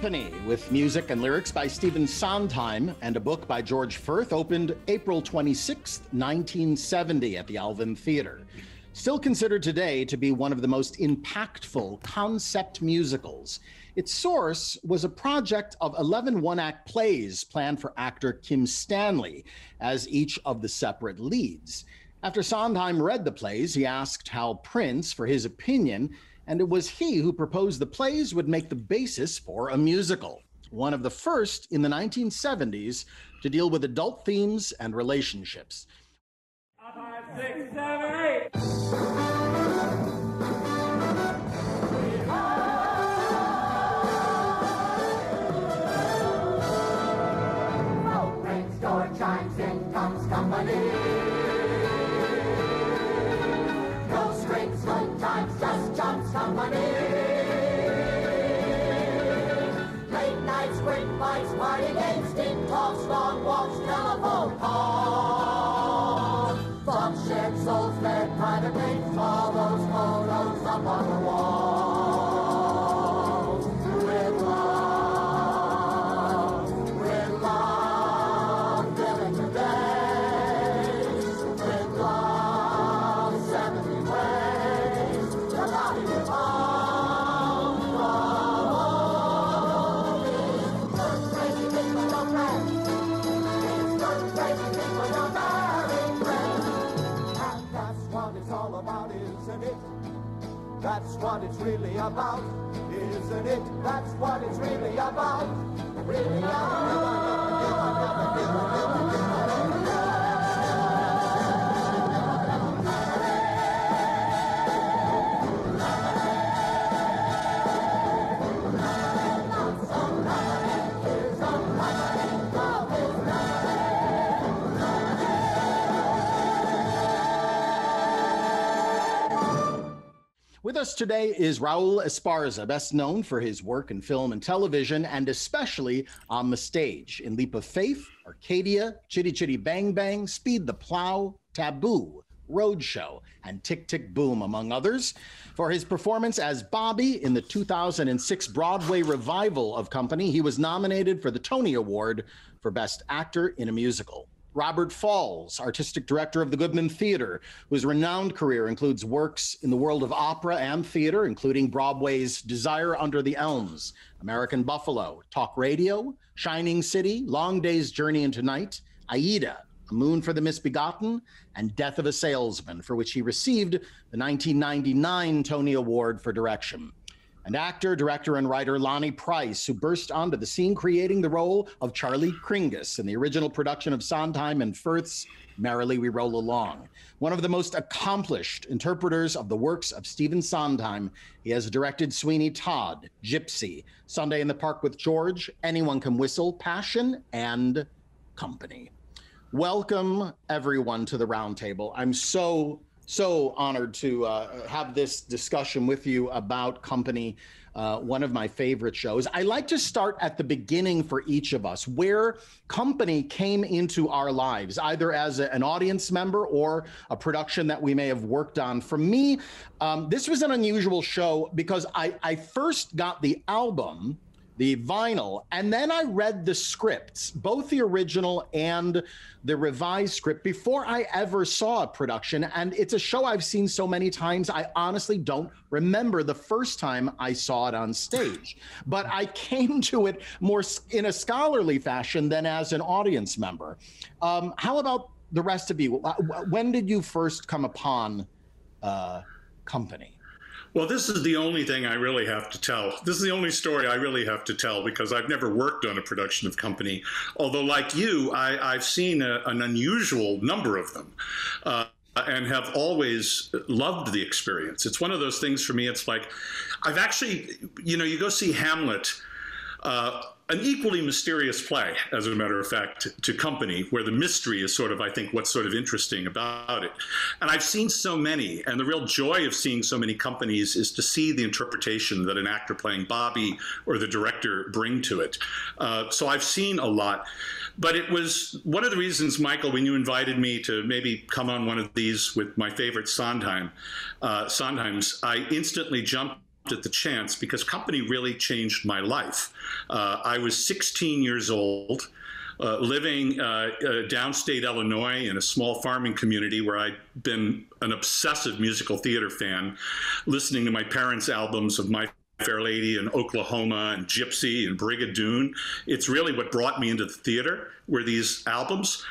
Company, with music and lyrics by Stephen Sondheim and a book by George Furth, opened April 26, 1970 at the Alvin Theatre. Still considered today to be one of the most impactful concept musicals. Its source was a project of 11 one-act plays planned for actor Kim Stanley as each of the separate leads. After Sondheim read the plays, he asked Hal Prince for his opinion, and it was he who proposed the plays would make the basis for a musical, one of the first in the 1970s to deal with adult themes and relationships. 5, 6, 7, 8. That's what it's really about, isn't it? That's what it's really about. Really With us today is Raúl Esparza, best known for his work in film and television, and especially on the stage in Leap of Faith, Arcadia, Chitty Chitty Bang Bang, Speed the Plow, Taboo, Roadshow, and Tick Tick Boom, among others. For his performance as Bobby in the 2006 Broadway revival of Company, he was nominated for the Tony Award for Best Actor in a Musical. Robert Falls, artistic director of the Goodman Theatre, whose renowned career includes works in the world of opera and theatre, including Broadway's Desire Under the Elms, American Buffalo, Talk Radio, Shining City, Long Day's Journey into Night, Aida, A Moon for the Misbegotten, and Death of a Salesman, for which he received the 1999 Tony Award for direction. And actor, director, and writer Lonnie Price, who burst onto the scene creating the role of Charlie Kringus in the original production of Sondheim and Furth's Merrily We Roll Along. One of the most accomplished interpreters of the works of Stephen Sondheim, he has directed Sweeney Todd, Gypsy, Sunday in the Park with George, Anyone Can Whistle, Passion, and Company. Welcome, everyone, to the Roundtable. I'm so honored to have this discussion with you about Company, one of my favorite shows. I like to start at the beginning for each of us, where Company came into our lives, either as an audience member or a production that we may have worked on. For me, this was an unusual show because I first got the album, the vinyl, and then I read the scripts, both the original and the revised script, before I ever saw a production. And it's a show I've seen so many times, I honestly don't remember the first time I saw it on stage. But I came to it more in a scholarly fashion than as an audience member. How about the rest of you? When did you first come upon Company? Well, this is the only thing I really have to tell. This is the only story I really have to tell because I've never worked on a production of Company. Although, like you, I've seen an unusual number of them and have always loved the experience. It's one of those things for me. It's like I've actually, you know, you go see Hamlet, an equally mysterious play, as a matter of fact, to Company, where the mystery is sort of, I think, what's sort of interesting about it. And I've seen so many, and the real joy of seeing so many Companies is to see the interpretation that an actor playing Bobby or the director bring to it. So I've seen a lot. But it was one of the reasons, Michael, when you invited me to maybe come on one of these with my favorite Sondheim's, I instantly jumped at the chance because company really changed my life. I was 16 years old, living downstate Illinois in a small farming community where I'd been an obsessive musical theater fan, listening to my parents' albums of My Fair Lady and Oklahoma and Gypsy and Brigadoon. It's really what brought me into the theater, were these albums.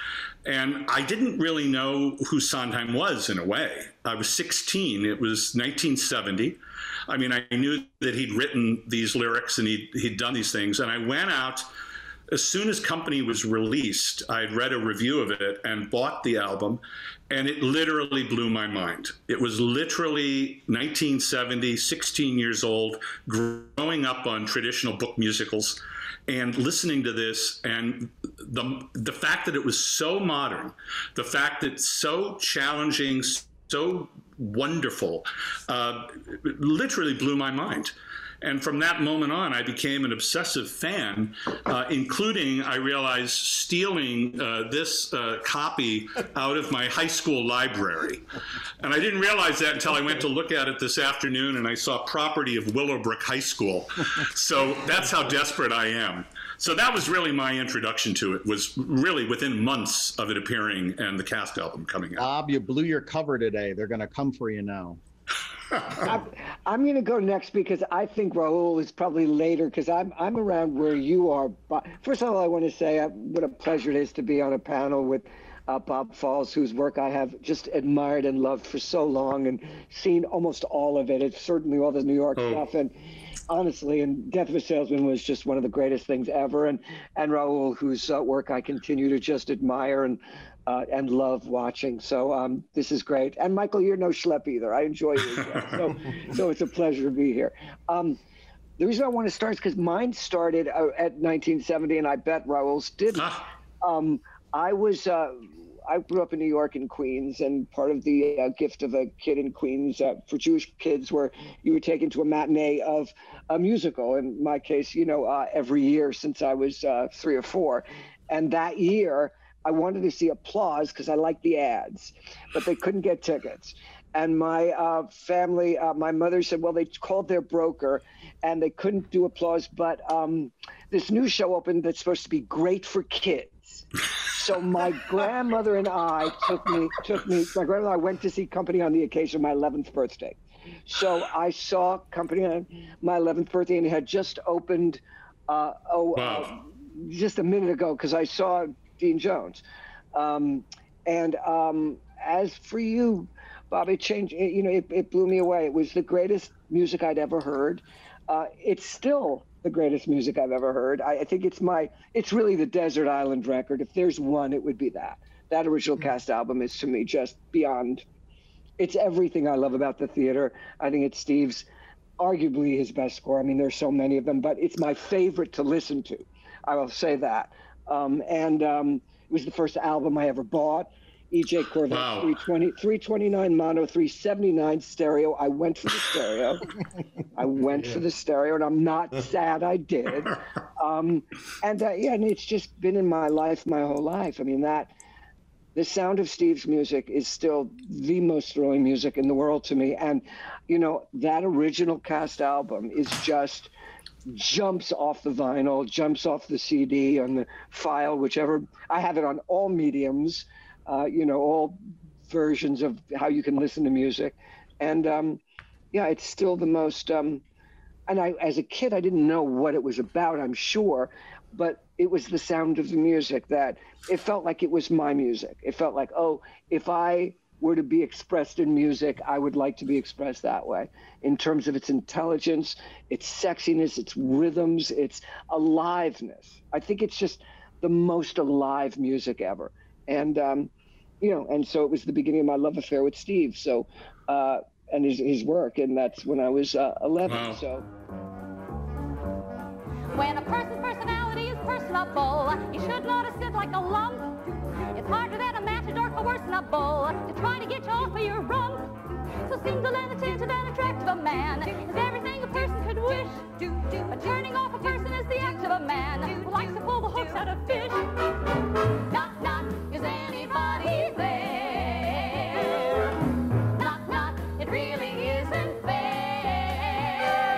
And I didn't really know who Sondheim was, in a way. I was 16. It was 1970. I mean, I knew that he'd written these lyrics and he'd done these things. And I went out as soon as Company was released. I'd read a review of it and bought the album, and it literally blew my mind. It was literally 1970, 16 years old, growing up on traditional book musicals and listening to this, and the fact that it was so modern, the fact that it's so challenging, so wonderful, literally blew my mind. And from that moment on, I became an obsessive fan, including, I realized, stealing this copy out of my high school library. And I didn't realize that until I went to look at it this afternoon, and I saw property of Willowbrook High School. So that's how desperate I am. So that was really my introduction to it, was really within months of it appearing and the cast album coming out. Bob, you blew your cover today. They're going to come for you now. I'm going to go next because I think Raúl is probably later, because I'm around where you are. First of all, I want to say what a pleasure it is to be on a panel with Bob Falls, whose work I have just admired and loved for so long and seen almost all of it. It's certainly all the New York stuff. And honestly, and Death of a Salesman was just one of the greatest things ever. And Raúl, whose work I continue to just admire and love watching. So this is great. And Michael, you're no schlep either. I enjoy you. So it's a pleasure to be here. The reason I want to start is because mine started at 1970, and I bet Raúl's didn't. I grew up in New York in Queens, and part of the gift of a kid in Queens for Jewish kids were you were taken to a matinee of a musical. In my case, every year since I was 3 or 4. And that year, I wanted to see Applause because I liked the ads, but they couldn't get tickets. And my family, my mother said, well, they called their broker and they couldn't do Applause, but this new show opened that's supposed to be great for kids. So my grandmother and I my grandmother and I went to see Company on the occasion of my 11th birthday. So I saw Company on my 11th birthday, and it had just opened just a minute ago, because I saw Dean Jones. As for you, Bob, it changed, it blew me away. It was the greatest music I'd ever heard. It's still the greatest music I've ever heard. I think it's really the Desert Island record. If there's one, it would be that. That original cast album is to me just beyond. It's everything I love about the theater. I think it's Steve's, arguably his best score. I mean, there's so many of them, but it's my favorite to listen to. I will say that. It was the first album I ever bought. E.J. Corvette, 320, 329 mono, 379 stereo. I went for the stereo. And I'm not sad I did. And it's just been in my life my whole life. I mean, the sound of Steve's music is still the most thrilling music in the world to me. And, that original cast album is just jumps off the vinyl, jumps off the CD, on the file, whichever. I have it on all mediums, all versions of how you can listen to music. And it's still the most, and I, as a kid, I didn't know what it was about, I'm sure, but it was the sound of the music that it felt like it was my music. It felt like, if I were to be expressed in music, I would like to be expressed that way, in terms of its intelligence, its sexiness, its rhythms, its aliveness. I think it's just the most alive music ever. And, and so it was the beginning of my love affair with Steve. So, and his work, and that's when I was 11, so. When a person's personality is personable, you should notice it like a lump. It's harder than a matador for worsenable to try to get you off of your rump. So single and attentive and attractive a man is everything a person could wish. But turning off a person is the act of a man who likes to pull the hooks out of fish. Knock, knock, is anybody there? Knock, knock, it really isn't fair.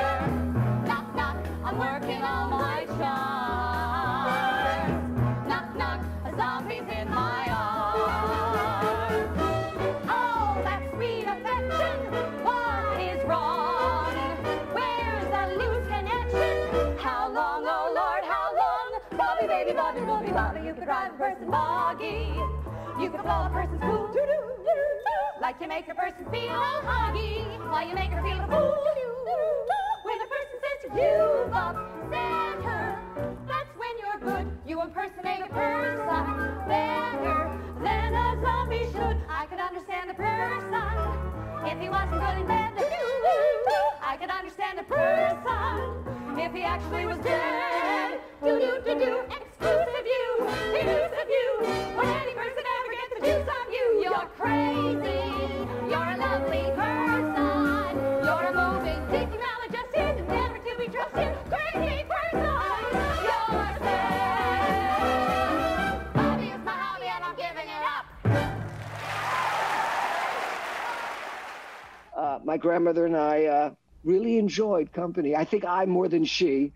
Bobby, Bobby, Bobby, Bobby, you could drive a person boggy. You could blow a person's cool, doo doo doo doo. Like you make a person feel all hoggy, while you make her feel a fool, doo doo. When a person says to you, Bob, send her. That's when you're good. You impersonate a person better than a zombie should. I could understand a person if he wasn't good and bad. I could understand a person if he actually was dead. Do do do do, exclusive you, elusive you. Would any person ever get the juice on you? You're crazy. You're a lovely person. You're a moving technologist, and never to be trusted. Crazy person. You're sad. Bobby is my hobby, and I'm giving it up. My grandmother and I. Really enjoyed company. I think I more than she,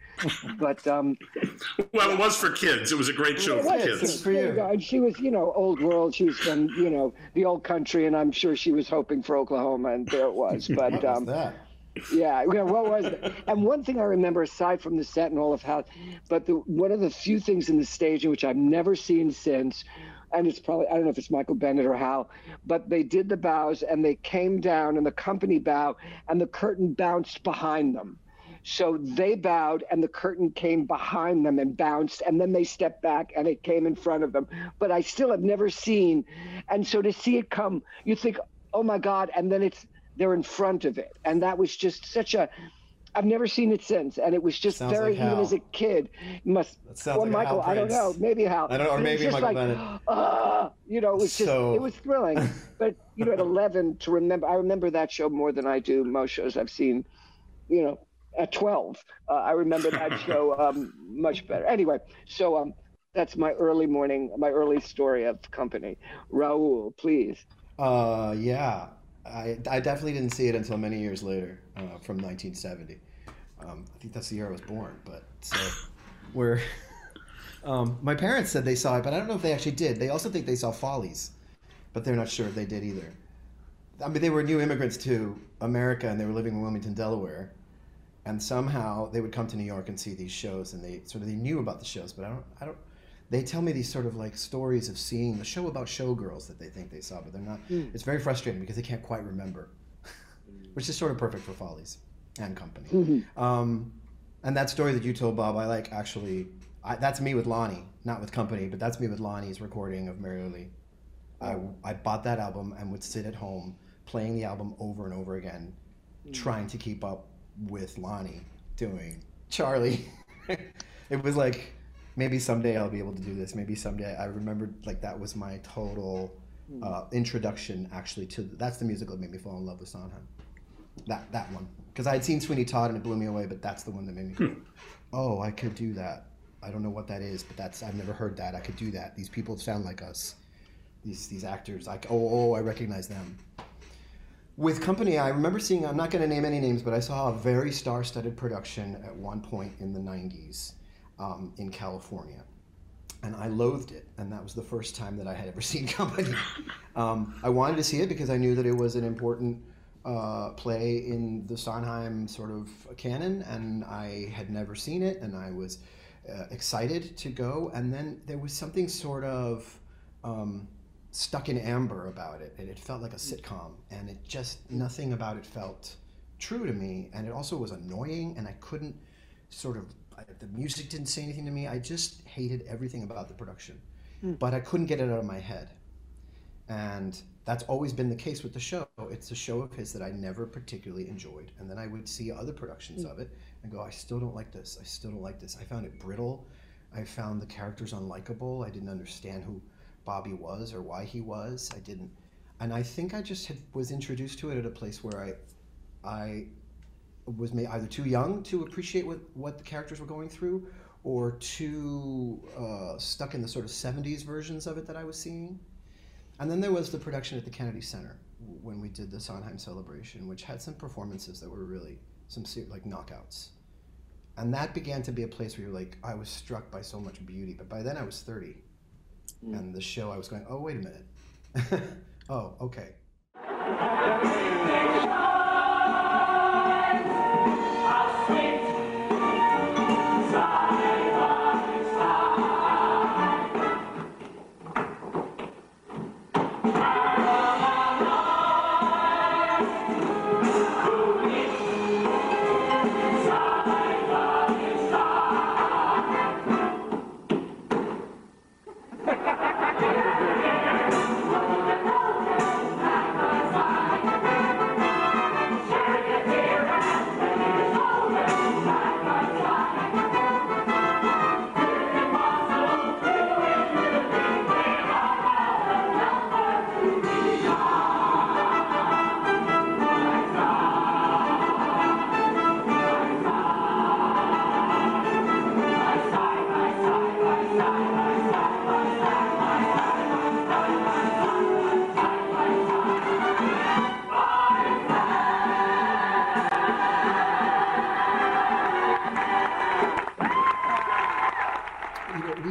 but well, it was for kids. It was a great show for kids. For you. And she was, you know, old world. She was from, you know, the old country, and I'm sure she was hoping for Oklahoma, and there it was. But what was that? Yeah, you know, what was it? And one thing I remember, aside from the set and all of how, but one of the few things in the staging which I've never seen since. And it's probably, I don't know if it's Michael Bennett or Hal, but they did the bows and they came down and the company bowed and the curtain bounced behind them. So they bowed and the curtain came behind them and bounced, and then they stepped back and it came in front of them. But I still have never seen. And so to see it come, you think, oh my God, and then it's, they're in front of it. And that was just such a, I've never seen it since, and it was just sounds very, like even as a kid, must. Or like Michael, I don't know, maybe Hal. I don't know, or maybe Michael Bennett. You know, it was just, so... it was thrilling. But you know, at 11 to remember, I remember that show more than I do most shows I've seen. You know, at 12, I remember that show much better. Anyway, so that's my early morning, my early story of company. Raúl, please. Yeah. I definitely didn't see it until many years later, from 1970. I think that's the year I was born. But so, where my parents said they saw it, but I don't know if they actually did. They also think they saw Follies, but they're not sure if they did either. I mean, they were new immigrants to America, and they were living in Wilmington, Delaware, and somehow they would come to New York and see these shows, and they sort of they knew about the shows, but I don't. They tell me these sort of like stories of seeing the show about showgirls that they think they saw, but they're not. Mm. It's very frustrating because they can't quite remember, which is sort of perfect for Follies and company. Mm-hmm. And that story that you told, Bob, I like actually. That's me with Lonnie, not with company, but that's me with Lonnie's recording of Mary Lee. I bought that album and would sit at home playing the album over and over again, trying to keep up with Lonnie doing Charlie. It was like. Maybe someday I'll be able to do this. Maybe someday. I remembered like that was my total introduction actually to that's the musical that made me fall in love with Sondheim. That one, because I had seen Sweeney Todd and it blew me away, but that's the one that made me go, oh, I could do that. I don't know what that is, but that's I've never heard that. I could do that. These people sound like us. These actors. Like oh, I recognize them. With company, I remember seeing. I'm not going to name any names, but I saw a very star-studded production at one point in the '90s. In California, and I loathed it, and that was the first time that I had ever seen company. I wanted to see it because I knew that it was an important play in the Sondheim sort of canon, and I had never seen it, and I was excited to go, and then there was something sort of stuck in amber about it, and it felt like a sitcom, and it just, nothing about it felt true to me, and it also was annoying, and I couldn't sort of the music didn't say anything to me. I just hated everything about the production, but I couldn't get it out of my head. And that's always been the case with the show. It's a show of his that I never particularly enjoyed. And then I would see other productions of it and go, I still don't like this. I still don't like this. I found it brittle. I found the characters unlikable. I didn't understand who Bobby was or why he was. I didn't. And I think I just was introduced to it at a place where I was made either too young to appreciate what the characters were going through, or too stuck in the sort of 70s versions of it that I was seeing. And then there was the production at the Kennedy Center when we did the Sondheim Celebration, which had some performances that were really some like knockouts. And that began to be a place where you're like, I was struck by so much beauty. But by then I was 30, and the show I was going, oh, wait a minute. Oh, okay. Sweet, side by side.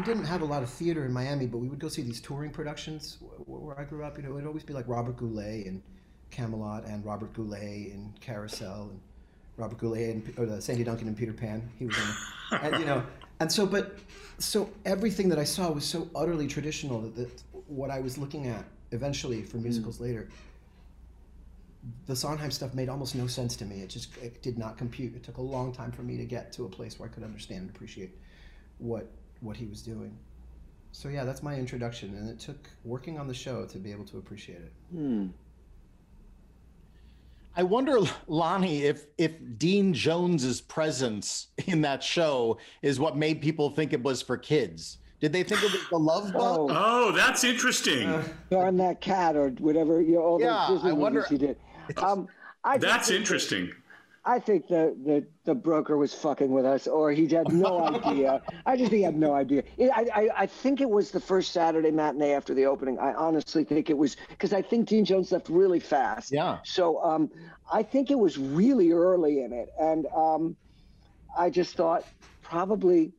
didn't have a lot of theater in Miami, but we would go see these touring productions where I grew up. You know, it'd always be like Robert Goulet in Camelot and Robert Goulet in Carousel and Robert Goulet and Sandy Duncan in Peter Pan. He was in, and, you know, and so, but so everything that I saw was so utterly traditional that what I was looking at eventually for musicals later, the Sondheim stuff made almost no sense to me. It did not compute. It took a long time for me to get to a place where I could understand and appreciate what he was doing. So yeah, that's my introduction, and it took working on the show to be able to appreciate it. I wonder, Lonnie, if Dean Jones's presence in that show is what made people think it was for kids. Did they think it was the Love Bug? Oh, that's interesting. Darn That Cat or whatever. You know, all those Disney movies you did. That's interesting. I think the broker was fucking with us, or he had no idea. I just think he had no idea. I think it was the first Saturday matinee after the opening. I honestly think it was, because I think Dean Jones left really fast. Yeah. So I think it was really early in it. And I just thought probably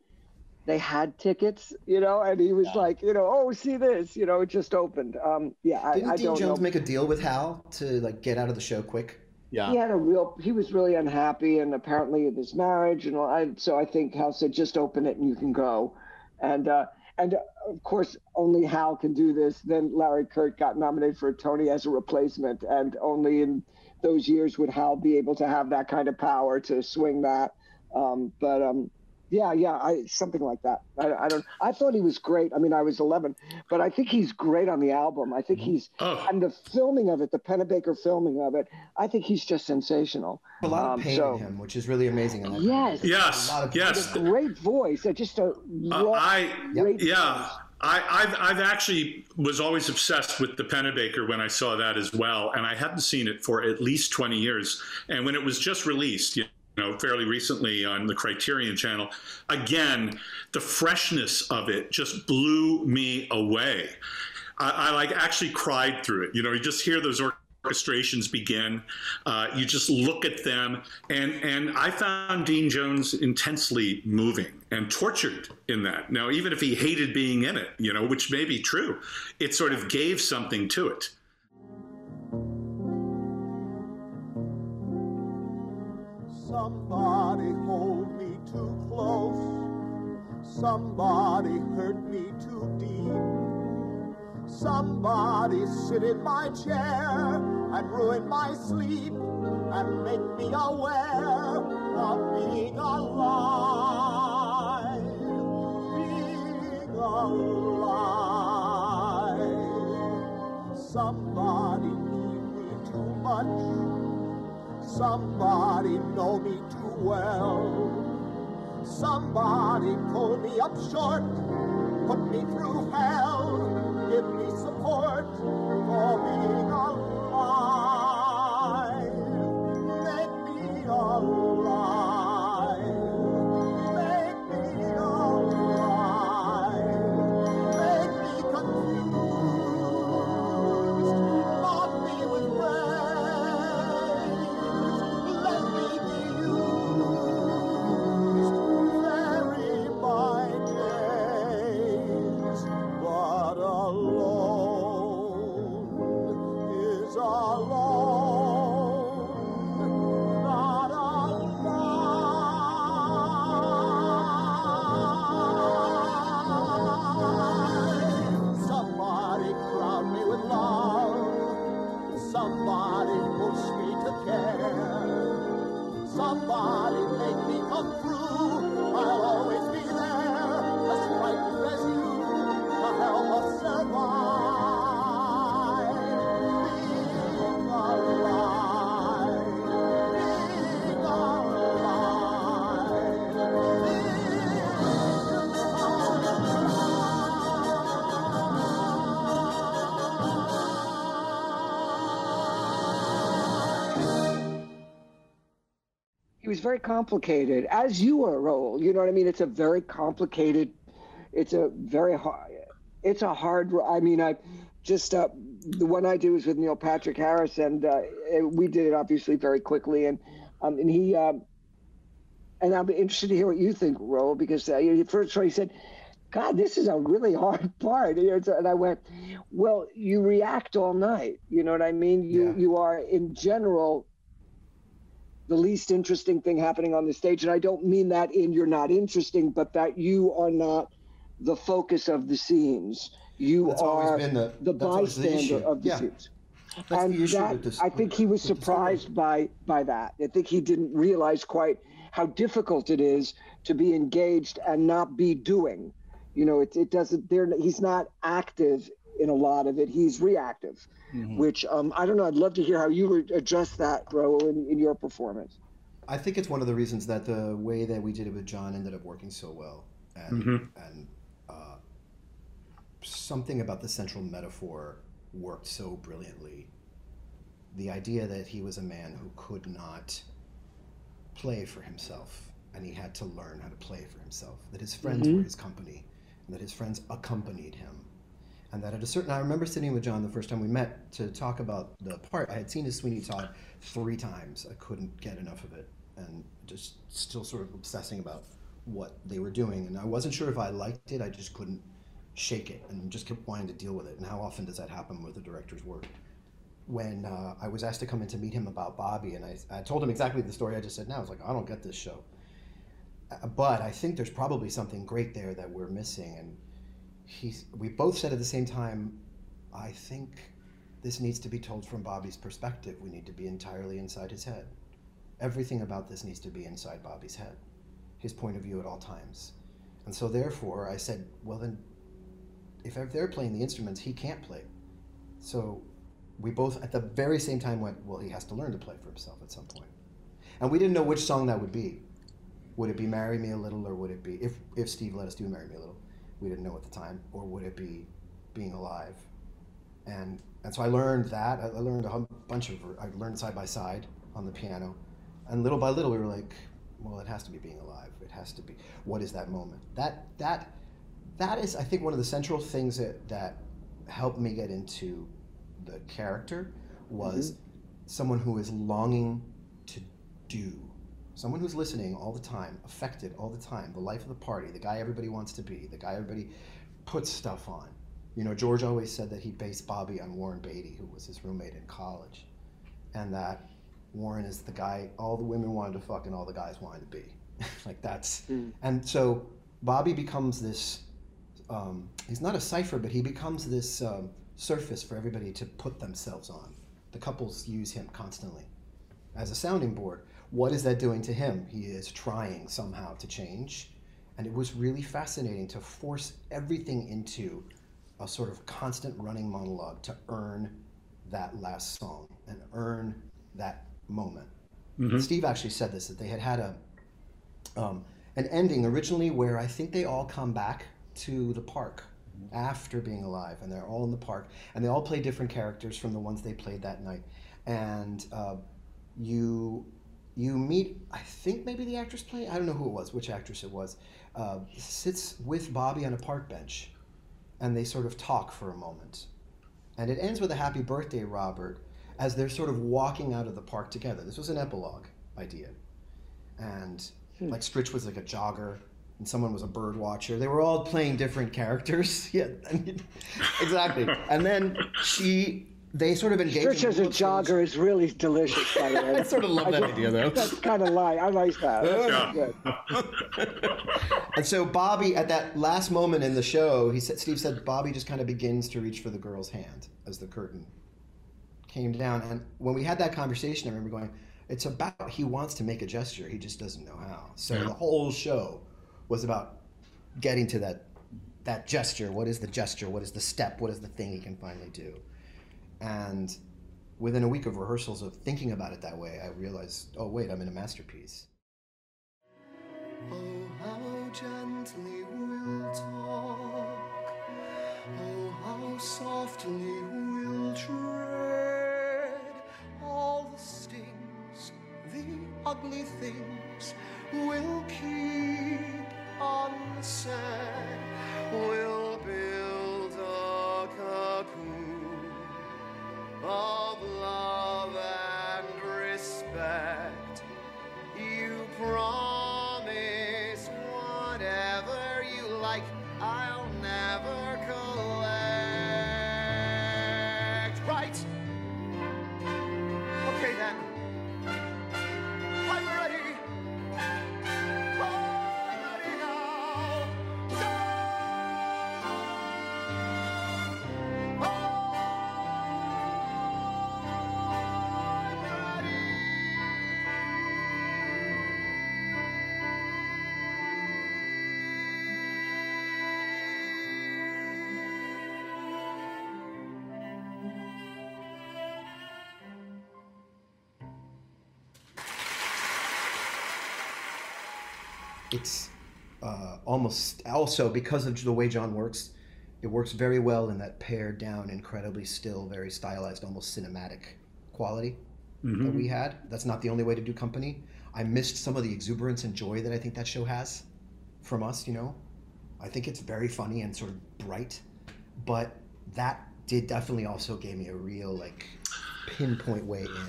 they had tickets, you know, and he was like, you know, oh, see this, you know, it just opened. Didn't Dean Jones make a deal with Hal to like get out of the show quick? Yeah. He was really unhappy, and apparently in his marriage, and so I think Hal said, just open it and you can go. And of course, only Hal can do this. Then Larry Kurt got nominated for a Tony as a replacement, and only in those years would Hal be able to have that kind of power to swing that. Something like that. I thought he was great. I mean, I was 11, but I think he's great on the album. I think he's, and the filming of it, the Pennebaker filming of it, I think he's just sensational. A lot of pain in him, which is really amazing. Yes. A great voice. Just a great voice. I've actually was always obsessed with the Pennebaker when I saw that as well. And I hadn't seen it for at least 20 years. And when it was just released, fairly recently on the Criterion Channel. Again, the freshness of it just blew me away. I like actually cried through it. You know, you just hear those orchestrations begin. You just look at them. And I found Dean Jones intensely moving and tortured in that. Now, even if he hated being in it, you know, which may be true, it sort of gave something to it. Somebody hold me too close. Somebody hurt me too deep. Somebody sit in my chair and ruin my sleep and make me aware of being alive. Being alive. Somebody need me too much. Somebody know me too well. Somebody pull me up short, put me through hell, give me support for being alive. Make me alive. Make me alive. Make me confused. Mock me with red. Very complicated, as you were, Raúl. You know what I mean? It's a very complicated. It's a very hard. It's a hard. I mean, I just the one I do is with Neil Patrick Harris, and we did it obviously very quickly. And he and I'm interested to hear what you think, Raúl, because first he said, God, this is a really hard part. And I went, well, you react all night. You know what I mean? You are, in general, the least interesting thing happening on the stage. And I don't mean that in you're not interesting, but that you are not the focus of the scenes. You are the bystander of the scenes. And that, I think he was surprised by that. I think he didn't realize quite how difficult it is to be engaged and not be doing. You know, it doesn't, he's not active in a lot of it. He's reactive, which I don't know. I'd love to hear how you would address that, bro, in your performance. I think it's one of the reasons that the way that we did it with John ended up working so well. And, and something about the central metaphor worked so brilliantly. The idea that he was a man who could not play for himself, and he had to learn how to play for himself, that his friends were his company, and that his friends accompanied him. And that at a certain, I remember sitting with John the first time we met to talk about the part. I had seen his Sweeney Todd 3 times. I couldn't get enough of it, and just still sort of obsessing about what they were doing. And I wasn't sure if I liked it. I just couldn't shake it, and just kept wanting to deal with it. And how often does that happen with a director's work? When I was asked to come in to meet him about Bobby, and I told him exactly the story I just said now. I was like, I don't get this show. But I think there's probably something great there that we're missing. And we both said at the same time, I think this needs to be told from Bobby's perspective. We need to be entirely inside his head. Everything about this needs to be inside Bobby's head, his point of view at all times. And so therefore I said, well then, if they're playing the instruments, he can't play. So we both at the very same time went, well, he has to learn to play for himself at some point. And we didn't know which song that would be. Would it be Marry Me a Little, or would it be, if Steve let us do Marry Me a Little, we didn't know at the time, or would it be Being Alive? And so I learned that. I learned a bunch of, I learned side by side on the piano. And little by little, we were like, well, it has to be Being Alive. It has to be, what is that moment? That is, I think, one of the central things that helped me get into the character was someone who is longing to do. Someone who's listening all the time, affected all the time, the life of the party, the guy everybody wants to be, the guy everybody puts stuff on. You know, George always said that he based Bobby on Warren Beatty, who was his roommate in college, and that Warren is the guy all the women wanted to fuck and all the guys wanted to be. Like that's, and so Bobby becomes this, he's not a cipher, but he becomes this surface for everybody to put themselves on. The couples use him constantly as a sounding board. What is that doing to him? He is trying somehow to change. And it was really fascinating to force everything into a sort of constant running monologue to earn that last song and earn that moment. Steve actually said this, that they had a, an ending originally where I think they all come back to the park after Being Alive, and they're all in the park, and they all play different characters from the ones they played that night. And you meet, I think maybe the actress playing, I don't know who it was, which actress it was, sits with Bobby on a park bench, and they sort of talk for a moment. And it ends with a happy birthday, Robert, as they're sort of walking out of the park together. This was an epilogue idea. And like Stritch was like a jogger, and someone was a bird watcher. They were all playing different characters. Yeah, I mean, exactly. And then they sort of engage. Stritch as a jogger is really delicious, by the way. I sort of love that idea, though. That's kind of light. I like that. And so Bobby, at that last moment in the show, Steve said Bobby just kind of begins to reach for the girl's hand as the curtain came down. And when we had that conversation, I remember going, it's about, he wants to make a gesture. He just doesn't know how. So the whole show was about getting to that gesture. What is the gesture? What is the step? What is the thing he can finally do? And within a week of rehearsals of thinking about it that way, I realized, oh wait, I'm in a masterpiece. Oh, how gently we'll talk. Oh, how softly we'll tread. All the stings, the ugly things, we'll keep unsaid. We'll build a cocoon of love and respect. You promise whatever you like. it's almost also because of the way John works, it works very well in that pared down, incredibly still, very stylized, almost cinematic quality that we had. That's not the only way to do Company. I missed some of the exuberance and joy that I think that show has from us, you know. I think it's very funny and sort of bright, but that did definitely also gave me a real like pinpoint way in.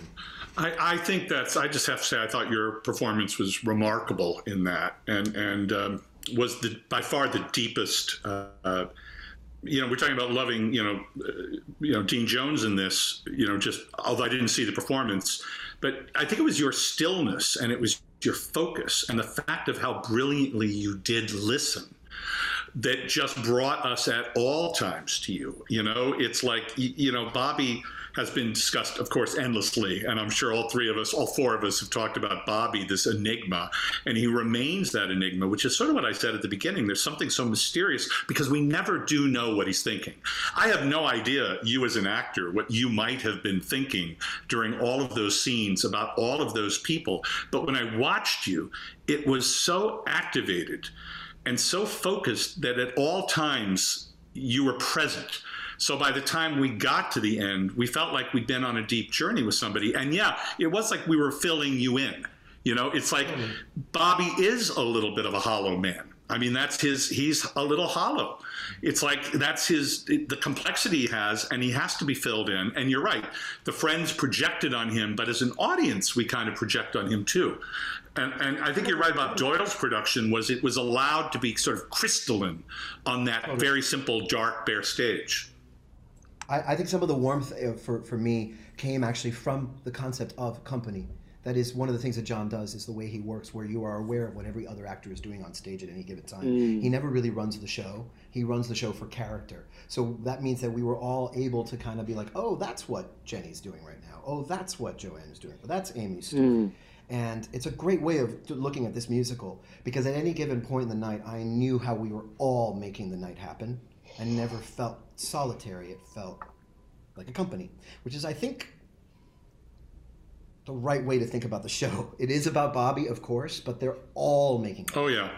I think that's, I just have to say, I thought your performance was remarkable in that, and was by far the deepest, you know, we're talking about loving, you know, Dean Jones in this, you know, just, although I didn't see the performance, but I think it was your stillness and it was your focus and the fact of how brilliantly you did listen that just brought us at all times to you. You know, it's like, you know, Bobby has been discussed, of course, endlessly. And I'm sure all four of us have talked about Bobby, this enigma, and he remains that enigma, which is sort of what I said at the beginning. There's something so mysterious because we never do know what he's thinking. I have no idea, you as an actor, what you might have been thinking during all of those scenes about all of those people. But when I watched you, it was so activated and so focused that at all times you were present. So by the time we got to the end, we felt like we'd been on a deep journey with somebody. And yeah, it was like we were filling you in. You know, it's like Bobby is a little bit of a hollow man. I mean, that's he's a little hollow. It's like that's the complexity he has, and he has to be filled in. And you're right, the friends projected on him, but as an audience, we kind of project on him too. And I think you're right about Doyle's production it was allowed to be sort of crystalline on that very simple, dark, bare stage. I think some of the warmth for me came actually from the concept of Company. That is one of the things that John does, is the way he works, where you are aware of what every other actor is doing on stage at any given time. He never really runs the show. He runs the show for character. So that means that we were all able to kind of be like, oh, that's what Jenny's doing right now. Oh, that's what Joanne is doing. But that's Amy's story. And it's a great way of looking at this musical, because at any given point in the night, I knew how we were all making the night happen. I never felt solitary. It felt like a company, which is, I think, the right way to think about the show. It is about Bobby, of course, but they're all making it. Oh, yeah.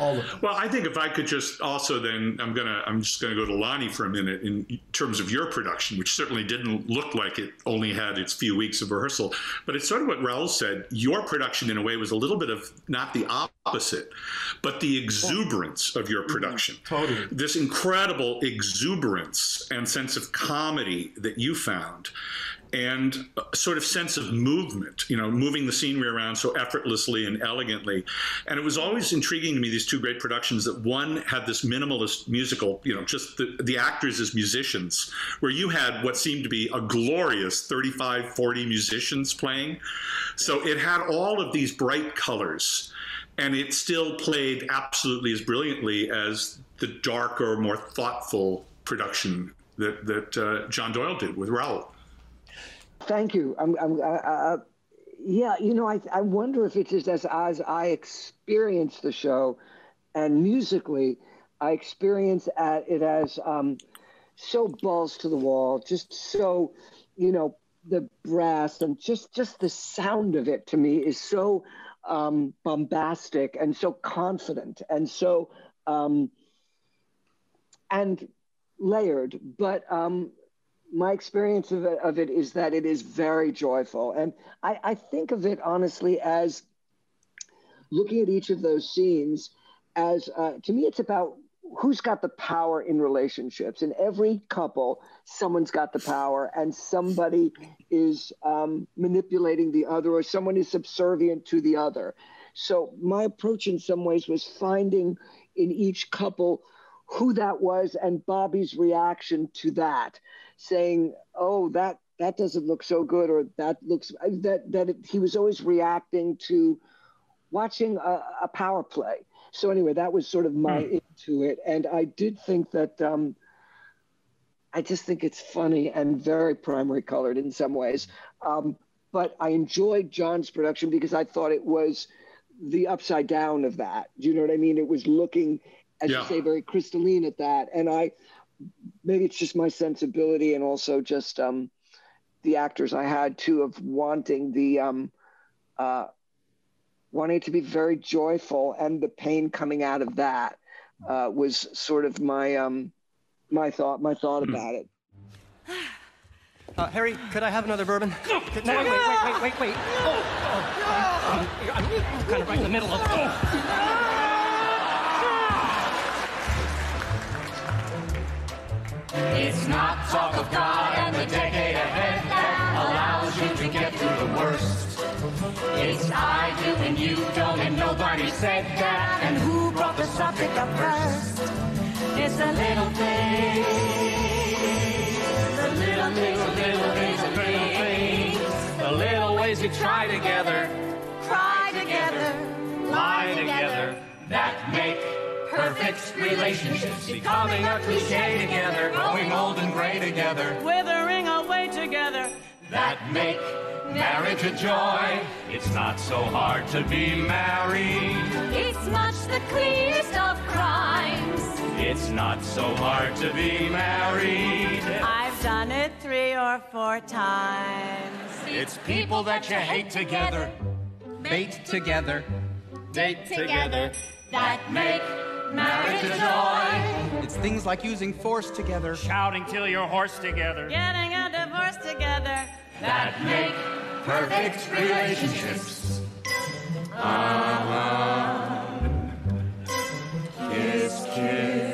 All of them. Well, I think if I could just also then, I'm just going to go to Lonnie for a minute in terms of your production, which certainly didn't look like it only had its few weeks of rehearsal. But it's sort of what Raúl said. Your production, in a way, was a little bit of not the opposite, but the exuberance of your production. Totally. This incredible exuberance and sense of comedy that you found, and a sort of sense of movement, you know, moving the scenery around so effortlessly and elegantly. And it was always intriguing to me, these two great productions, that one had this minimalist musical, you know, just the actors as musicians, where you had what seemed to be a glorious 35, 40 musicians playing. So it had all of these bright colors, and it still played absolutely as brilliantly as the darker, more thoughtful production that John Doyle did with Raúl. Thank you. Yeah, you know, I wonder if it's just as I experience the show, and musically, I experience it as so balls to the wall, just so, you know, the brass and just the sound of it to me is so bombastic and so confident and so and layered, but. My experience of it is that it is very joyful. And I think of it, honestly, as looking at each of those scenes as, to me, it's about who's got the power in relationships. In every couple, someone's got the power, and somebody is manipulating the other, or someone is subservient to the other. So my approach in some ways was finding in each couple who that was and Bobby's reaction to that, saying, oh, that doesn't look so good, or that looks, he was always reacting to watching a power play. So anyway, that was sort of my into it. And I did think that, I just think it's funny and very primary colored in some ways. But I enjoyed John's production because I thought it was the upside down of that. Do you know what I mean? It was looking, as you say, very crystalline at that. And maybe it's just my sensibility, and also just the actors I had too, of wanting the wanting it to be very joyful, and the pain coming out of that was sort of my my thought about it. Harry, could I have another bourbon? No, wait. I'm kind of right in the middle of... It's not talk of God and the decade ahead that allows you to get through the worst. It's I do and you don't and nobody said that. And who brought the subject up first? It's a little thing. The little ways we try together, cry together, lie together, that make perfect relationships. Becoming a cliche together, growing old and gray together, withering away together, that make marriage a joy. It's not so hard to be married. It's much the cleanest of crimes. It's not so hard to be married. I've done it 3 or 4 times. It's people that you hate together, mate together, date together, that make marriage a joy. It's things like using force together, shouting till you're hoarse together, getting a divorce together, that make perfect relationships. Kiss, kiss.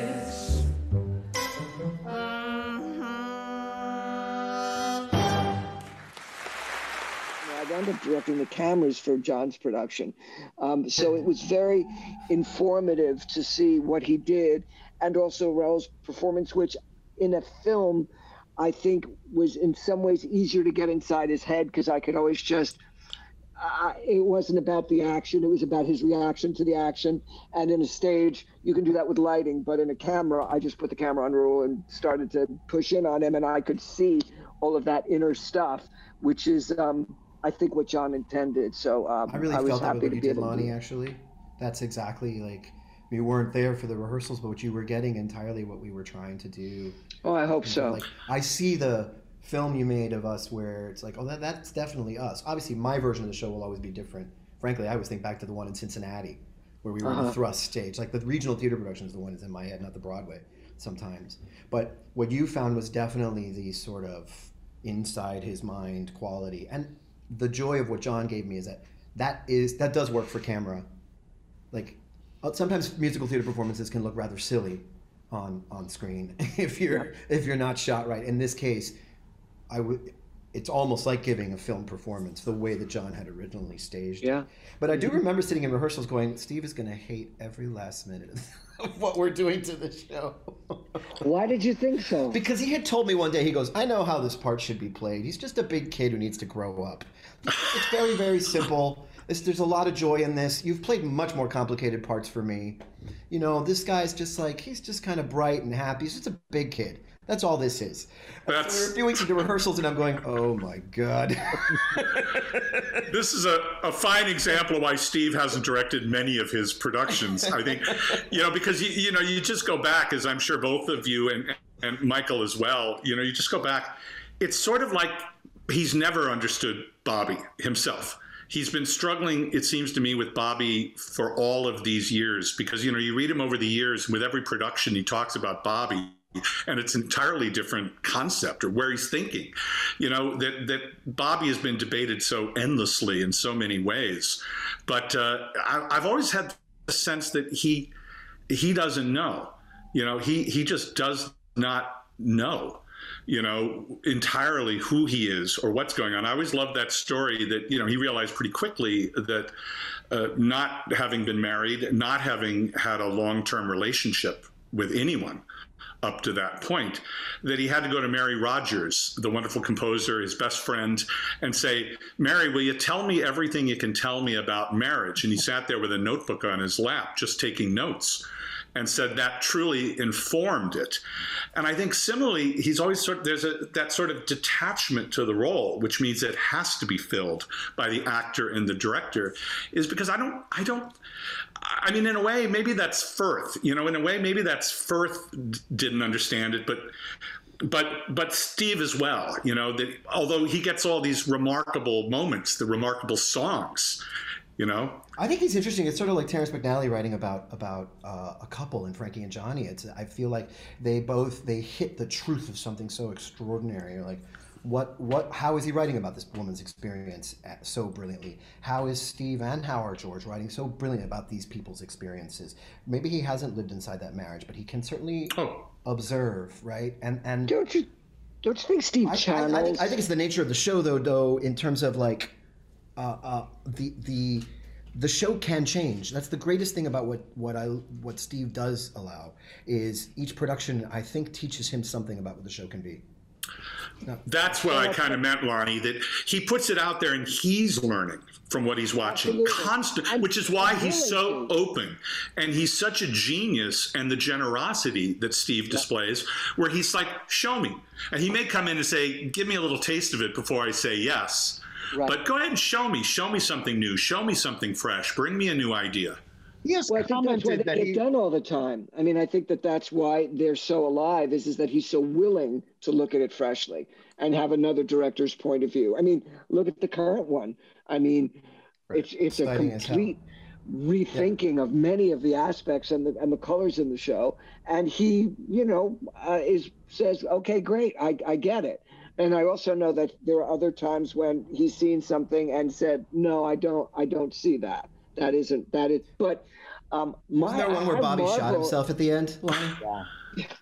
I wound up directing the cameras for John's production. So it was very informative to see what he did, and also Raúl's performance, which in a film I think was in some ways easier to get inside his head, because I could always just, it wasn't about the action, it was about his reaction to the action. And in a stage, you can do that with lighting, but in a camera, I just put the camera on Raúl and started to push in on him, and I could see all of that inner stuff, which is, I think, what John intended. So I was happy to be able to. Actually, that's exactly like, we weren't there for the rehearsals, but you were getting entirely what we were trying to do. Oh, I hope so. Like, I see the film you made of us where it's like, oh, that's definitely us. Obviously, my version of the show will always be different. Frankly, I always think back to the one in Cincinnati where we were on the thrust stage. Like, the regional theater production is the one that's in my head, not the Broadway sometimes. But what you found was definitely the sort of inside his mind quality. And the joy of what John gave me is that does work for camera. Like, sometimes musical theater performances can look rather silly on screen if you're not shot right. In this case, it's almost like giving a film performance the way that John had originally staged. Yeah. But I do remember sitting in rehearsals going, Steve is going to hate every last minute of what we're doing to the show. Why did you think so? Because he had told me one day, he goes, I know how this part should be played. He's just a big kid who needs to grow up. It's very, very simple. There's a lot of joy in this. You've played much more complicated parts for me. You know, this guy's just like, he's just kind of bright and happy. He's just a big kid. That's all this is. So we're doing the rehearsals and I'm going, oh my God. This is a fine example of why Steve hasn't directed many of his productions, I think. You know, because, you know, you just go back, as I'm sure both of you and Michael as well, you know, you just go back. It's sort of like he's never understood Bobby himself. He's been struggling, it seems to me, with Bobby for all of these years, because, you know, you read him over the years with every production, he talks about Bobby and it's an entirely different concept or where he's thinking, you know, that Bobby has been debated so endlessly in so many ways. But I've always had the sense that he doesn't know, you know, he just does not know, you know, entirely who he is or what's going on. I always loved that story that, you know, he realized pretty quickly that not having been married, not having had a long-term relationship with anyone up to that point, that he had to go to Mary Rogers, the wonderful composer, his best friend, and say, Mary, will you tell me everything you can tell me about marriage? And he sat there with a notebook on his lap, just taking notes, and said that truly informed it. And I think similarly, he's always there's that sort of detachment to the role, which means it has to be filled by the actor and the director, is because I mean, in a way, maybe that's Furth, you know, in a way, maybe that's Furth didn't understand it, but Steve as well, you know, that although he gets all these remarkable moments, the remarkable songs, you know? I think he's interesting. It's sort of like Terrence McNally writing about a couple in Frankie and Johnny. It's, I feel like they hit the truth of something so extraordinary. You're like, how is he writing about this woman's experience so brilliantly? How is Steve and Howard George writing so brilliantly about these people's experiences? Maybe he hasn't lived inside that marriage, but he can certainly observe, right? And don't you think Steve channels? I think it's the nature of the show, though, in terms of like the show can change. That's the greatest thing about what Steve does allow is each production, I think, teaches him something about what the show can be. That's what I kind of meant, Lonnie, that he puts it out there and he's learning from what he's watching constantly, which is why he's so open. And he's such a genius, and the generosity that Steve displays, where he's like, show me. And he may come in and say, give me a little taste of it before I say yes. Right. But go ahead and show me something new, show me something fresh, bring me a new idea. Yes, well, I think that's why they get done all the time. I mean, I think that that's why they're so alive is that he's so willing to look at it freshly and have another director's point of view. I mean, look at the current one. I mean, it's a complete rethinking of many of the aspects and the colors in the show. And he, you know, says, okay, great, I get it. And I also know that there are other times when he's seen something and said, no, I don't see that. That isn't that is, but isn't there one where Bobby shot himself at the end? Well,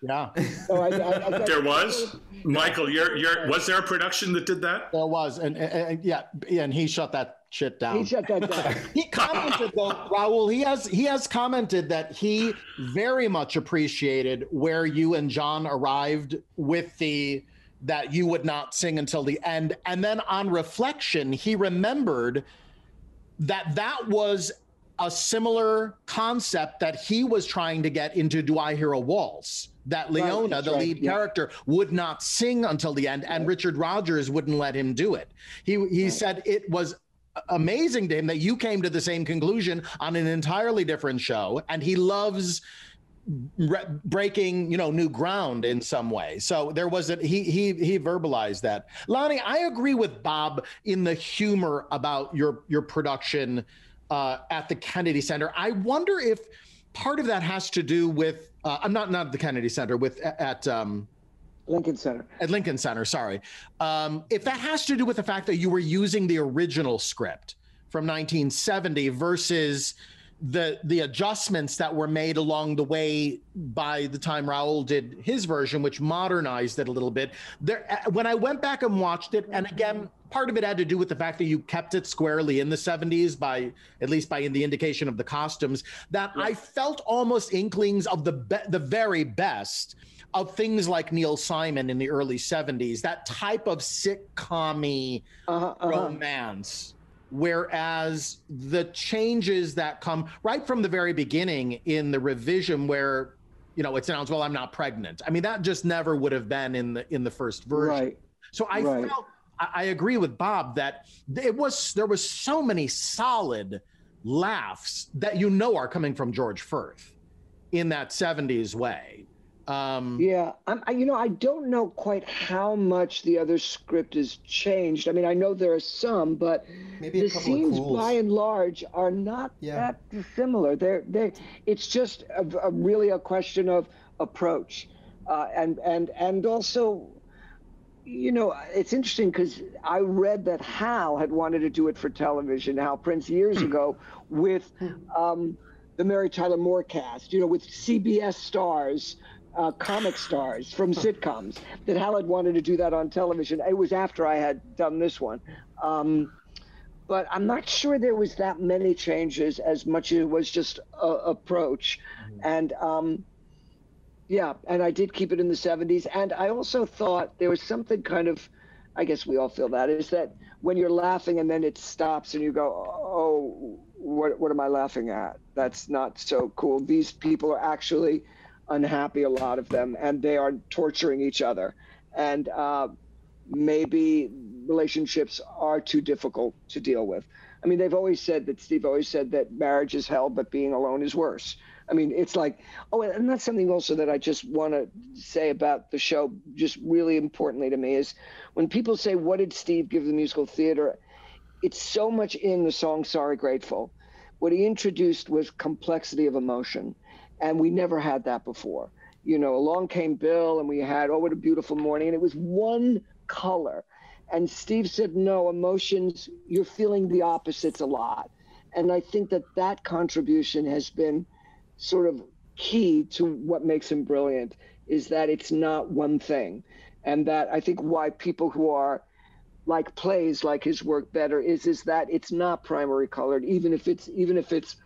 yeah. So I there was Michael. Was there a production that did that? There was, and yeah, and he shut that shit down. He shut that down. He commented though, Raúl. He has commented that he very much appreciated where you and John arrived with the. That you would not sing until the end, and then on reflection, he remembered. That was a similar concept that he was trying to get into Do I Hear a Waltz? That Leona, the lead character, would not sing until the end, and Richard Rogers wouldn't let him do it. He said it was amazing to him that you came to the same conclusion on an entirely different show, and he loves breaking, you know, new ground in some way. So there was he verbalized that. Lonnie, I agree with Bob in the humor about your production at the Kennedy Center. I wonder if part of that has to do with not at the Kennedy Center, with at Lincoln Center. Sorry, if that has to do with the fact that you were using the original script from 1970 versus. The adjustments that were made along the way by the time Raúl did his version, which modernized it a little bit. When I went back and watched it, and again, part of it had to do with the fact that you kept it squarely in the 70s, at least by the indication of the costumes, that I felt almost inklings of the very best of things like Neil Simon in the early 70s, that type of sitcom-y romance. Whereas the changes that come right from the very beginning in the revision where, you know, it sounds, well, I'm not pregnant. I mean, that just never would have been in the first version. Right. So I felt, I agree with Bob that there was so many solid laughs that, you know, are coming from George Furth in that 70s way. You know, I don't know quite how much the other script has changed. I mean, I know there are some, but maybe the scenes by and large are not that similar. It's just really a question of approach. And also, you know, it's interesting because I read that Hal had wanted to do it for television, Hal Prince, years ago with the Mary Tyler Moore cast, you know, with CBS stars, comic stars from sitcoms, that Hal had wanted to do that on television. It was after I had done this one. But I'm not sure there was that many changes as much as it was just approach. And and I did keep it in the 70s. And I also thought there was something kind of, I guess we all feel that, is that when you're laughing and then it stops and you go, oh, what am I laughing at? That's not so cool. These people are actually unhappy, a lot of them, and they are torturing each other, and maybe relationships are too difficult to deal with. I mean, they've always said that, Steve always said that marriage is hell, but being alone is worse. I mean, it's like, oh, and that's something also that I just want to say about the show, just really importantly to me, is when people say, what did Steve give the musical theater? It's so much in the song Sorry Grateful. What he introduced was complexity of emotion, and we never had that before. You know, along came Bill, and we had Oh What a Beautiful Morning, and it was one color. And Steve said, no, emotions, you're feeling the opposites a lot. And I think that that contribution has been sort of key to what makes him brilliant, is that it's not one thing. And that I think why people who are like plays like his work better is that it's not primary colored, even if it's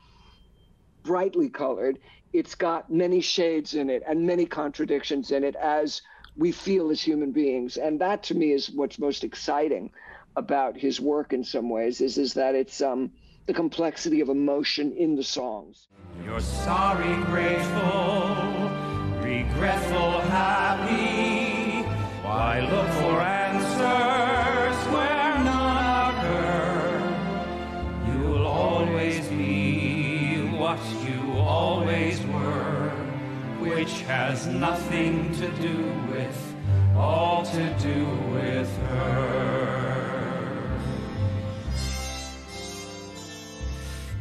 brightly colored, it's got many shades in it and many contradictions in it as we feel as human beings. And that to me is what's most exciting about his work in some ways is that it's the complexity of emotion in the songs. You're sorry, grateful, regretful, happy. Why look for answers where none occur? You'll always be what you always were, which has nothing to do with, all to do with her.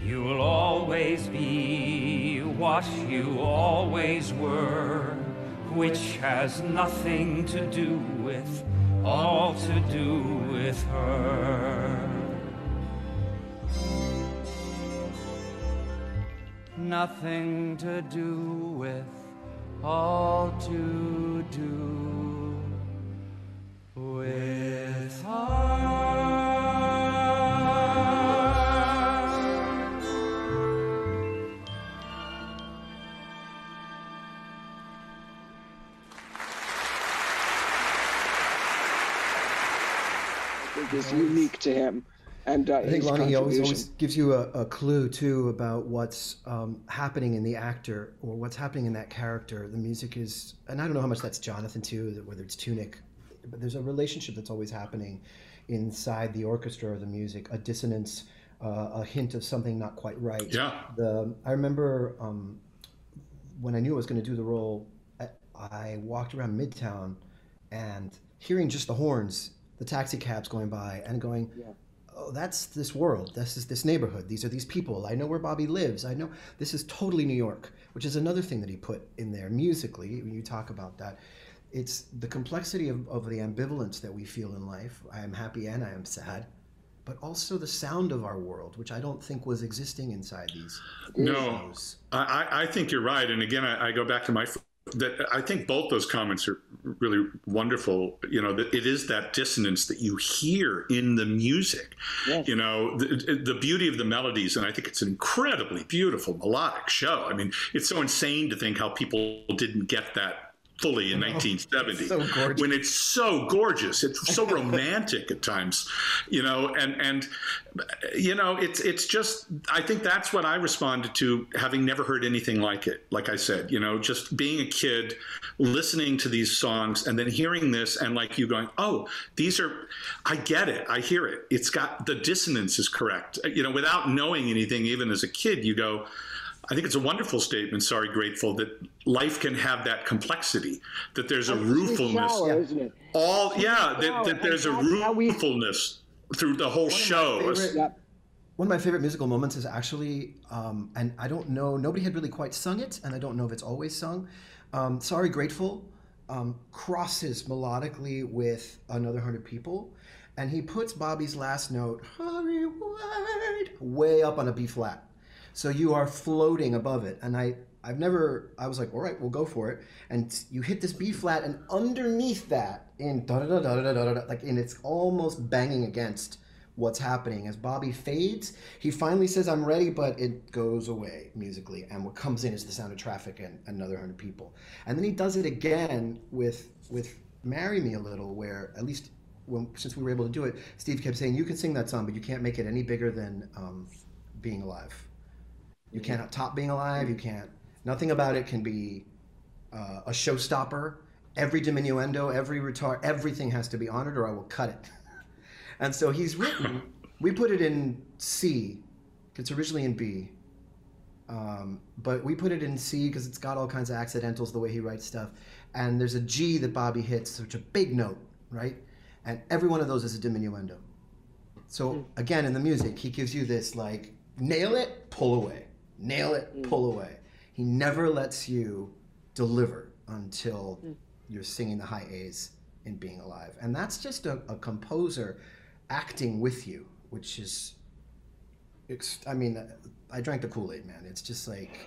You'll always be what you always were, which has nothing to do with, all to do with her. Nothing to do with, all to do with her. I think it's unique to him. And I think, Lonnie, always gives you a clue, too, about what's happening in the actor or what's happening in that character. The music is, and I don't know how much that's Jonathan, too, whether it's Tunick, but there's a relationship that's always happening inside the orchestra or the music, a dissonance, a hint of something not quite right. Yeah. I remember when I knew I was going to do the role, I walked around Midtown and hearing just the horns, the taxi cabs going by and going... Yeah. Oh, that's this world. This is this neighborhood. These are these people. I know where Bobby lives. I know this is totally New York, which is another thing that he put in there musically. When you talk about that, it's the complexity of the ambivalence that we feel in life. I am happy and I am sad, but also the sound of our world, which I don't think was existing inside these. No, I think you're right. And again, I go back to that I think both those comments are really wonderful. You know, that it is that dissonance that you hear in the music. Yes. You know, the beauty of the melodies, and I think it's an incredibly beautiful melodic show. I mean, it's so insane to think how people didn't get that fully in 1970. It's so gorgeous. When it's so gorgeous, it's so romantic at times. You know, and you know, it's just, I think that's what I responded to, having never heard anything like it. Like I said, you know, just being a kid, listening to these songs and then hearing this and like you going, oh, these are, I get it. I hear it. It's got, the dissonance is correct. You know, without knowing anything, even as a kid, you go, I think it's a wonderful statement, Sorry Grateful, that life can have that complexity, that there's a ruefulness. Shower, isn't it? All, yeah, that there's a ruefulness through the whole show. One of my favorite musical moments is actually, and I don't know, nobody had really quite sung it, and I don't know if it's always sung. Sorry Grateful crosses melodically with Another 100 People, and he puts Bobby's last note, hurry wide, way up on a B flat. So you are floating above it. And I was like, all right, we'll go for it. And you hit this B flat, and underneath that, in da da da da da da da, like, and it's almost banging against what's happening. As Bobby fades, he finally says, I'm ready, but it goes away musically. And what comes in is the sound of traffic and Another 100 People. And then he does it again with Marry Me a Little, where at least since we were able to do it, Steve kept saying, you can sing that song, but you can't make it any bigger than Being Alive. You cannot top Being Alive. You can't. Nothing about it can be a showstopper. Every diminuendo, every retard, everything has to be honored, or I will cut it. And so he's written. We put it in C. It's originally in B, but we put it in C because it's got all kinds of accidentals the way he writes stuff. And there's a G that Bobby hits, which is a big note, right? And every one of those is a diminuendo. So again, in the music, he gives you this like, nail it, pull away. Nail it, pull away. He never lets you deliver until you're singing the high A's in Being Alive. And that's just a composer acting with you, which is, I mean, I drank the Kool-Aid, man. It's just like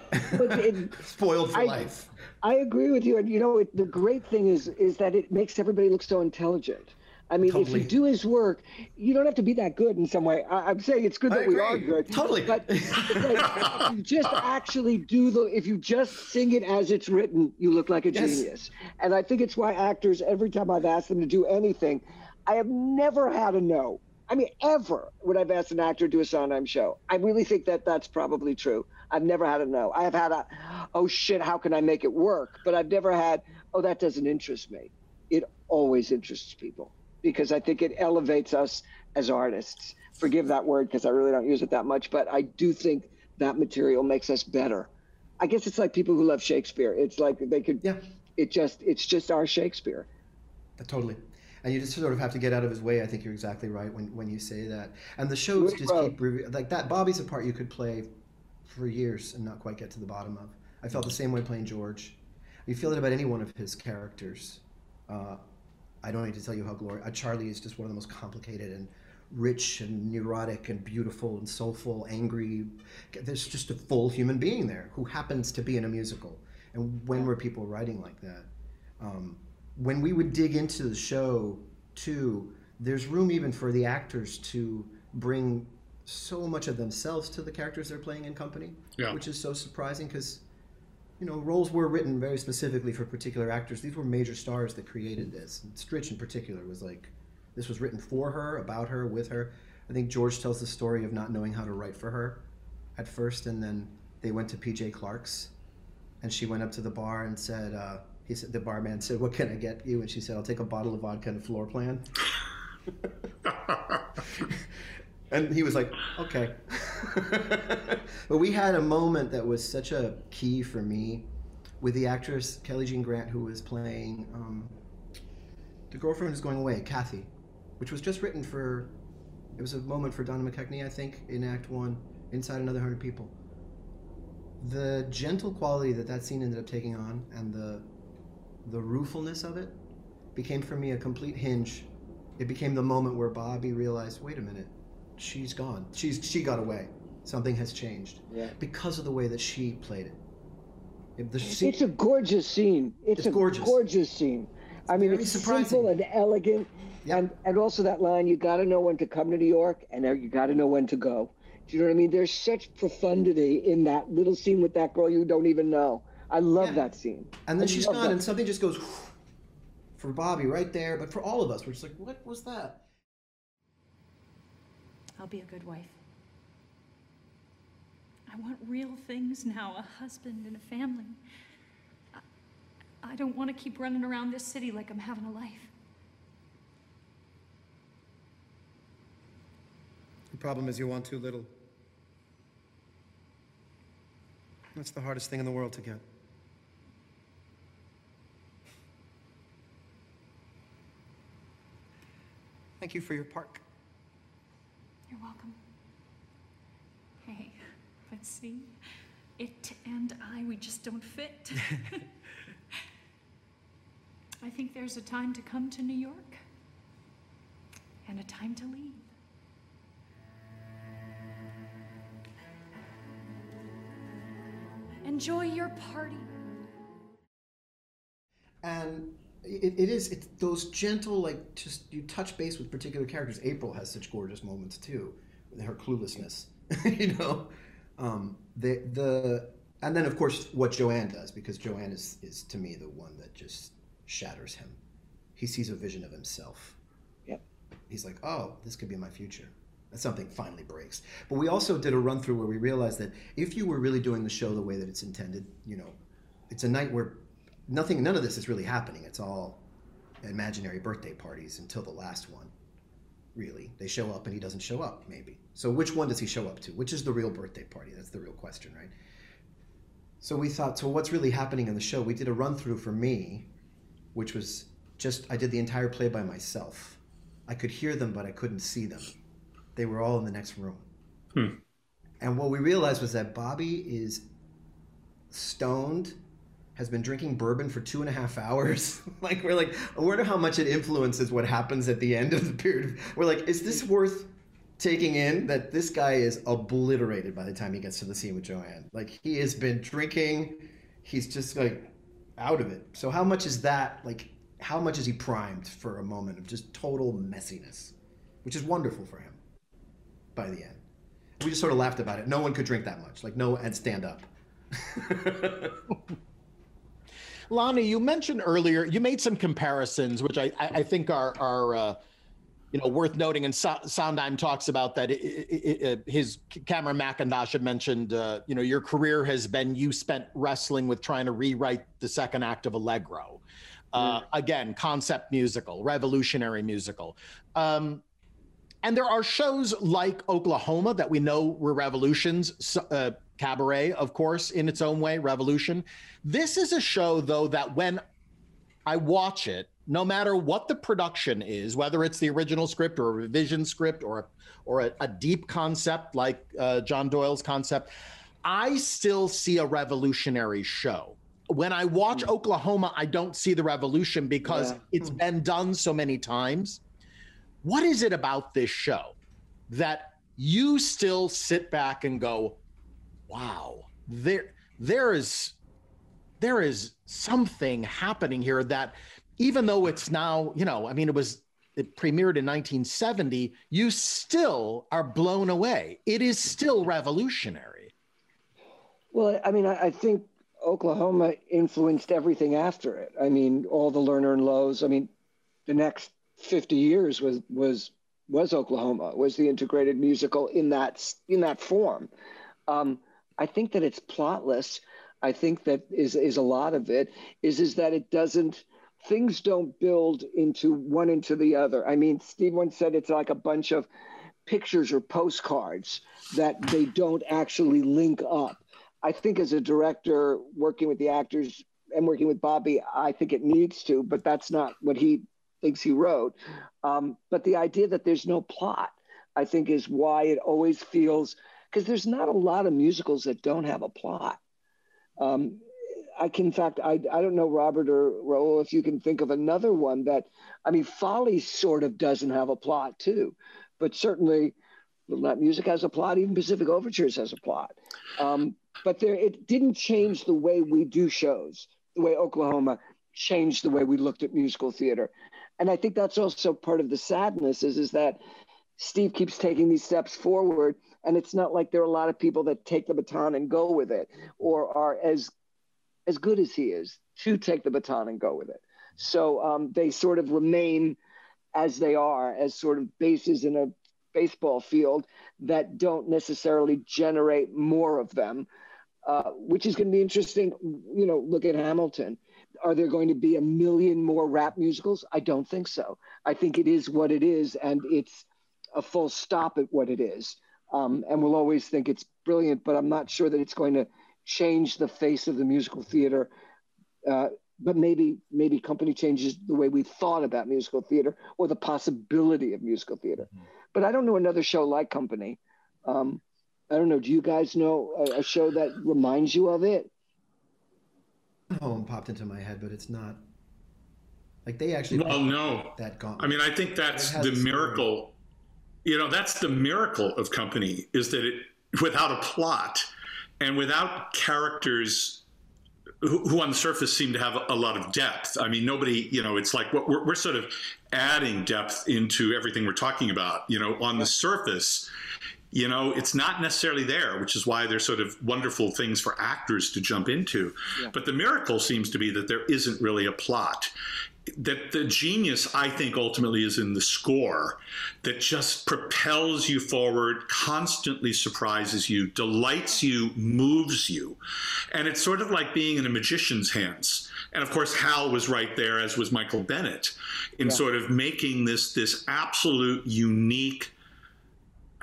spoiled for life. I agree with you. And you know, the great thing is that it makes everybody look so intelligent. I mean, totally. If you do his work, you don't have to be that good in some way. I'm saying it's good that we are good. Totally. But like, you just actually do the, if you just sing it as it's written, you look like a genius. And I think it's why actors, every time I've asked them to do anything, I have never had a no. I mean, ever when I've asked an actor to do a Sondheim show. I really think that that's probably true. I've never had a no. I have had a, oh shit, how can I make it work? But I've never had, oh, that doesn't interest me. It always interests people, because I think it elevates us as artists. Forgive that word, because I really don't use it that much, but I do think that material makes us better. I guess it's like people who love Shakespeare. It's like they could, it's just our Shakespeare. Totally. And you just sort of have to get out of his way. I think you're exactly right when you say that. And the shows keep, like that Bobby's a part you could play for years and not quite get to the bottom of. I felt the same way playing George. You feel it about any one of his characters. I don't need to tell you how Charlie is just one of the most complicated and rich and neurotic and beautiful and soulful, angry. There's just a full human being there who happens to be in a musical. And when were people writing like that? When we would dig into the show too, there's room even for the actors to bring so much of themselves to the characters they're playing in company, which is so surprising because, you know, roles were written very specifically for particular actors. These were major stars that created this. And Stritch in particular was like, this was written for her, about her, with her. I think George tells the story of not knowing how to write for her at first, and then they went to PJ Clark's, and she went up to the bar and said, he said, the barman said, "What can I get you?" And she said, "I'll take a bottle of vodka and a floor plan." And he was like, okay. But we had a moment that was such a key for me with the actress Kelly Jean Grant, who was playing the girlfriend who's going away, Kathy, which was just written for, it was a moment for Donna McKechnie, I think, in Act One, Inside Another 100 People. The gentle quality that that scene ended up taking on and the ruefulness of it became for me a complete hinge. It became the moment where Bobby realized, wait a minute, she's gone. She got away. Something has changed because of the way that she played it. It's a gorgeous scene. It's a gorgeous scene. I mean, it's simple and elegant. Yep. And also that line, you got to know when to come to New York and you got to know when to go. Do you know what I mean? There's such profundity in that little scene with that girl you don't even know. I love that scene. And then she's gone and something just goes for Bobby right there. But for all of us, we're just like, what was that? I'll be a good wife. I want real things now, a husband and a family. I don't want to keep running around this city like I'm having a life. The problem is you want too little. That's the hardest thing in the world to get. Thank you for your park. You're welcome. Hey, but see, it and I, we just don't fit. I think there's a time to come to New York and a time to leave. Enjoy your party. And it's those gentle, like, just you touch base with particular characters. April has such gorgeous moments too, her cluelessness, you know. And then of course what Joanne does, because Joanne is to me the one that just shatters him. He sees a vision of himself. Yep. He's like, oh, this could be my future. Something finally breaks. But we also did a run through where we realized that if you were really doing the show the way that it's intended, you know, it's a night where none of this is really happening. It's all imaginary birthday parties until the last one, really. They show up and he doesn't show up, maybe. So which one does he show up to? Which is the real birthday party? That's the real question, right? So we thought, so what's really happening in the show? We did a run through for me, which was just, I did the entire play by myself. I could hear them, but I couldn't see them. They were all in the next room. Hmm. And what we realized was that Bobby is stoned, has been drinking bourbon for 2.5 hours. Like, we're like, I wonder how much it influences what happens at the end of the period. We're like, is this worth taking in, that this guy is obliterated by the time he gets to the scene with Joanne? Like, he has been drinking, he's just like out of it. So how much is that, like, how much is he primed for a moment of just total messiness, which is wonderful for him by the end. We just sort of laughed about it. No one could drink that much, like no, and stand up. Lonnie, you mentioned earlier, you made some comparisons, which I think are you know, worth noting. And Sondheim talks about that. His Cameron McIntosh had mentioned, you know, your career has been, you spent wrestling with trying to rewrite the second act of Allegro. Again, concept musical, revolutionary musical. And there are shows like Oklahoma that we know were revolutions, Cabaret, of course, in its own way, revolution. This is a show, though, that when I watch it, no matter what the production is, whether it's the original script or a revision script or a deep concept like John Doyle's concept, I still see a revolutionary show. When I watch Oklahoma, I don't see the revolution because it's been done so many times. What is it about this show that you still sit back and go, wow, there is something happening here that, even though it's now, you know, I mean, it premiered in 1970, you still are blown away. It is still revolutionary. Well, I mean, I think Oklahoma influenced everything after it. I mean, all the Lerner and Loews. I mean, the next 50 years was Oklahoma, was the integrated musical in that form. I think that it's plotless. I think that is a lot of it is that it doesn't, things don't build into one into the other. I mean, Steve once said it's like a bunch of pictures or postcards that they don't actually link up. I think as a director working with the actors and working with Bobby, I think it needs to, but that's not what he thinks he wrote. But the idea that there's no plot, I think, is why it always feels, because there's not a lot of musicals that don't have a plot. I don't know, Robert or Raúl, if you can think of another one that, I mean, Follies sort of doesn't have a plot too, but certainly Latin music has a plot, even Pacific Overtures has a plot. But it didn't change the way we do shows, the way Oklahoma changed the way we looked at musical theater. And I think that's also part of the sadness is that Steve keeps taking these steps forward, and it's not like there are a lot of people that take the baton and go with it, or are as good as he is to take the baton and go with it. So they sort of remain as they are, as sort of bases in a baseball field that don't necessarily generate more of them, which is going to be interesting. You know, look at Hamilton. Are there going to be 1 million more rap musicals? I don't think so. I think it is what it is, and it's a full stop at what it is. And we'll always think it's brilliant, but I'm not sure that it's going to change the face of the musical theater. But maybe company changes the way we thought about musical theater or the possibility of musical theater. Mm-hmm. But I don't know another show like Company. I don't know. Do you guys know a show that reminds you of it? Home popped into my head, but it's not. Like, they actually. Oh no! That gauntlet. I mean, I think that's the miracle. You know, that's the miracle of Company, is that it, without a plot, and without characters who on the surface seem to have a lot of depth. I mean, nobody, you know, it's like we're sort of adding depth into everything we're talking about, you know, on the surface. You know, it's not necessarily there, which is why there's sort of wonderful things for actors to jump into. Yeah. But the miracle seems to be that there isn't really a plot. That the genius, I think, ultimately is in the score that just propels you forward, constantly surprises you, delights you, moves you. And it's sort of like being in a magician's hands. And of course, Hal was right there, as was Michael Bennett, in sort of making this absolute unique,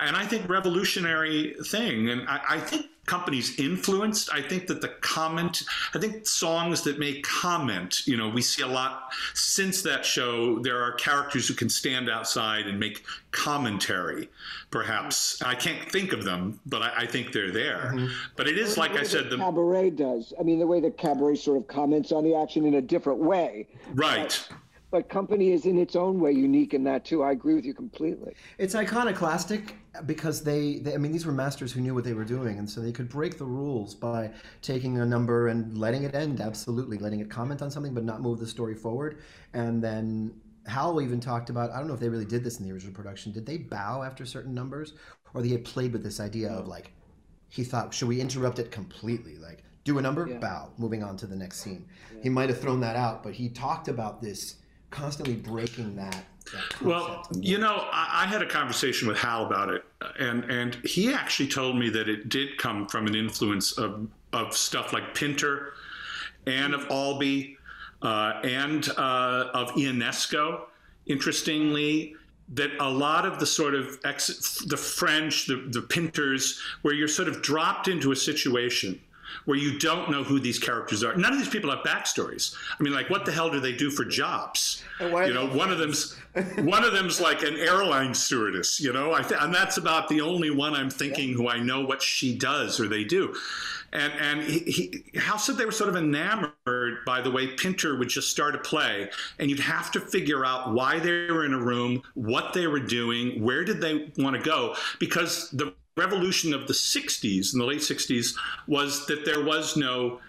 and I think revolutionary thing. And I think companies influenced. I think that the comment, I think songs that make comment, you know, we see a lot since that show, there are characters who can stand outside and make commentary, perhaps. Mm-hmm. I can't think of them, but I think they're there. Mm-hmm. But it is, like I said, the Cabaret does. I mean, the way that Cabaret sort of comments on the action in a different way. Right. But company is in its own way unique in that too. I agree with you completely. It's iconoclastic because they I mean, these were masters who knew what they were doing, and so they could break the rules by taking a number and letting it end, absolutely, letting it comment on something but not move the story forward. And then Hal even talked about, I don't know if they really did this in the original production, did they bow after certain numbers? Or they had played with this idea of like, he thought, should we interrupt it completely? Like, do a number, bow, moving on to the next scene. Yeah. He might have thrown that out, but he talked about this constantly breaking that well, you know, I had a conversation with Hal about it, and he actually told me that it did come from an influence of stuff like Pinter and of Albee and of Ionesco, interestingly, that a lot of the sort of the French, the Pinters, where you're sort of dropped into a situation where you don't know who these characters are. None of these people have backstories. I mean, like, what the hell do they do for jobs? You know, one of them's like an airline stewardess, you know, and that's about the only one I'm thinking who I know what she does or they do. And Hal said they were sort of enamored by the way Pinter would just start a play, and you'd have to figure out why they were in a room, what they were doing, where did they want to go, because the revolution of the 60s and the late 60s was that there was no,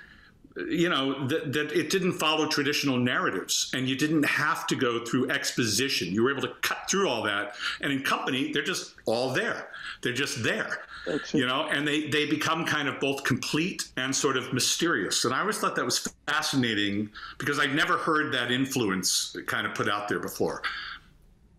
you know, that it didn't follow traditional narratives, and you didn't have to go through exposition. You were able to cut through all that, and in company, they're just all there. They're just there, you know, and they become kind of both complete and sort of mysterious. And I always thought that was fascinating because I'd never heard that influence kind of put out there before.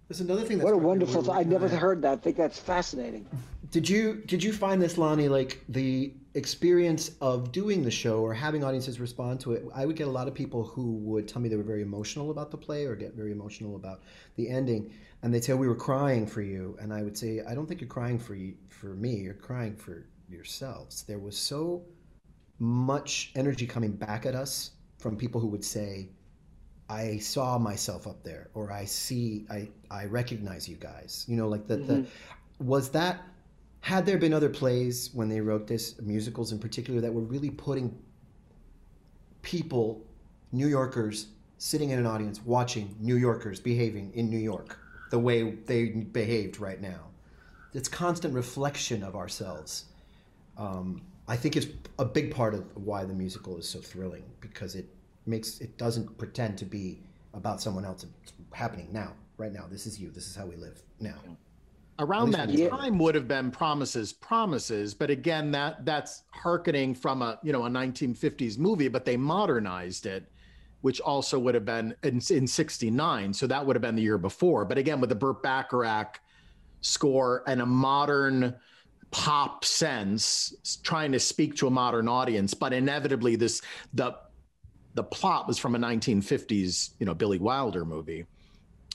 There's another thing. That's what a wonderful! I never heard that. I think that's fascinating. Did you find this, Lonnie? Like the experience of doing the show or having audiences respond to it? I would get a lot of people who would tell me they were very emotional about the play or get very emotional about the ending, and they'd say, "We were crying for you," and I would say, "I don't think you're crying for me. You're crying for yourselves." There was so much energy coming back at us from people who would say, I saw myself up there, or I recognize you guys, you know, like that. Mm-hmm. Had there been other plays when they wrote this, musicals in particular, that were really putting people, New Yorkers, sitting in an audience, watching New Yorkers behaving in New York, the way they behaved right now. It's constant reflection of ourselves. I think is a big part of why the musical is so thrilling, because it doesn't pretend to be about someone else. It's happening now, right now. This is you. This is how we live now. Around that time would have been Promises, but again, that's hearkening from a 1950s movie, but they modernized it, which also would have been in 1969. So that would have been the year before. But again, with the Burt Bacharach score and a modern pop sense, trying to speak to a modern audience, but inevitably the plot was from a 1950s, Billy Wilder movie.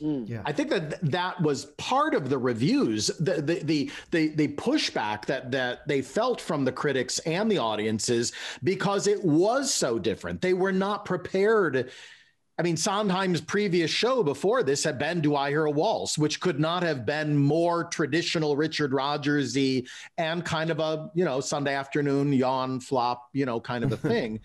Mm. Yeah. I think that was part of the reviews, the pushback that they felt from the critics and the audiences, because it was so different. They were not prepared. I mean, Sondheim's previous show before this had been Do I Hear a Waltz, which could not have been more traditional Richard Rogers-y and kind of a, Sunday afternoon yawn flop, kind of a thing.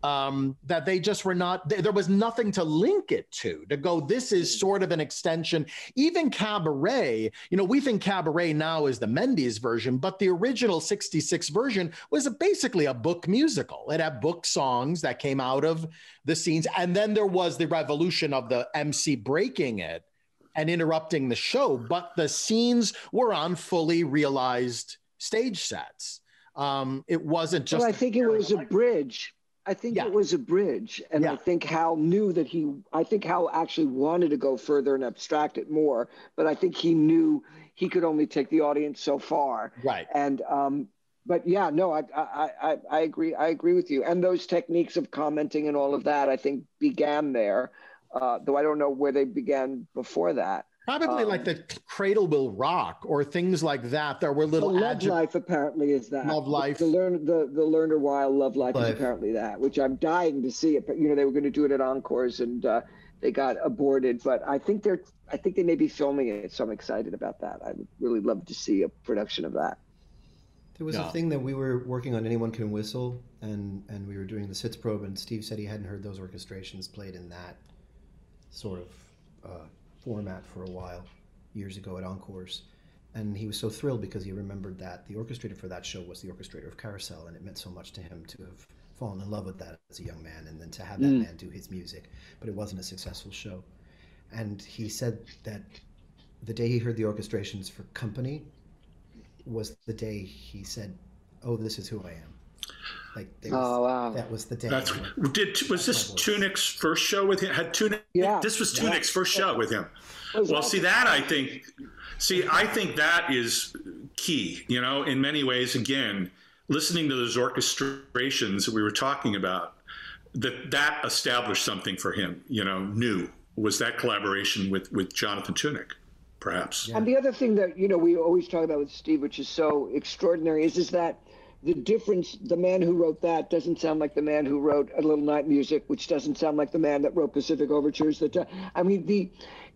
That they just were not, there was nothing to link it to go, this is sort of an extension. Even Cabaret, we think Cabaret now is the Mendes version, but the original 1966 version was basically a book musical. It had book songs that came out of the scenes. And then there was the revolution of the MC breaking it and interrupting the show. But the scenes were on fully realized stage sets. It wasn't just. Well, I think it was a bridge. I think it was a bridge, and I think Hal knew that I think Hal actually wanted to go further and abstract it more, but I think he knew he could only take the audience so far. Right. And, I agree. I agree with you. And those techniques of commenting and all of that, I think began there, though I don't know where they began before that. Probably like The Cradle Will Rock or things like that. There were little Love Life apparently is that. Love Life. The Learner Weil Love Life is apparently that, which I'm dying to see it. But, you know, they were going to do it at Encores and they got aborted. But I think they may be filming it, so I'm excited about that. I would really love to see a production of that. There was a thing that we were working on, Anyone Can Whistle, and we were doing the Sitz Probe, and Steve said he hadn't heard those orchestrations played in that sort of format for a while, years ago at Encores. And he was so thrilled because he remembered that the orchestrator for that show was the orchestrator of Carousel, and it meant so much to him to have fallen in love with that as a young man and then to have that man do his music. But it wasn't a successful show. And he said that the day he heard the orchestrations for Company was the day he said, "Oh, this is who I am." Like, that was the day. Was this Tunick's first show with him? This was Tunick's first show with him. Well, see that I think that is key. You know, in many ways, again, listening to those orchestrations that we were talking about, that established something for him. You know, new was that collaboration with Jonathan Tunick. Perhaps. Yeah. And the other thing that, you know, we always talk about with Steve, which is so extraordinary, is that the difference, the man who wrote that doesn't sound like the man who wrote A Little Night Music, which doesn't sound like the man that wrote Pacific Overtures.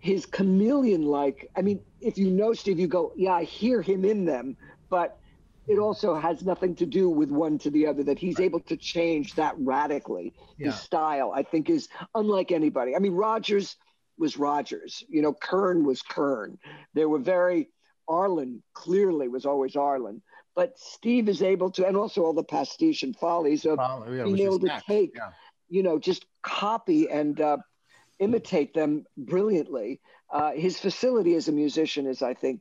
His chameleon-like, I mean, if you know Steve, you go, yeah, I hear him in them, but it also has nothing to do with one to the other, that he's able to change that radically. Yeah. His style, I think, is unlike anybody. I mean, Rogers was Rogers, you know, Kern was Kern. They were very, Arlen clearly was always Arlen, but Steve is able to, and also all the pastiche and follies of being able to take, you know, just copy and imitate them brilliantly. His facility as a musician is, I think,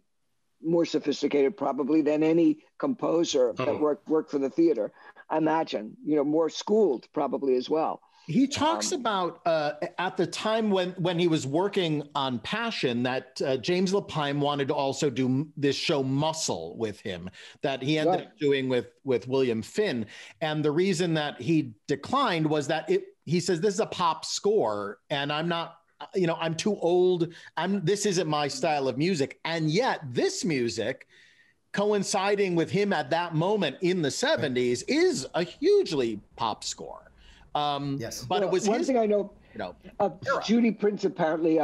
more sophisticated probably than any composer that worked for the theater. I imagine, you know, more schooled probably as well. He talks about at the time when he was working on Passion that James Lapine wanted to also do this show Muscle with him that he ended up doing with William Finn. And the reason that he declined was that he says, this is a pop score and I'm not, you know, I'm too old. This isn't my style of music. And yet this music coinciding with him at that moment in the 70s is a hugely pop score. Yes, but well, it was one thing I know. You know, Judy Prince apparently,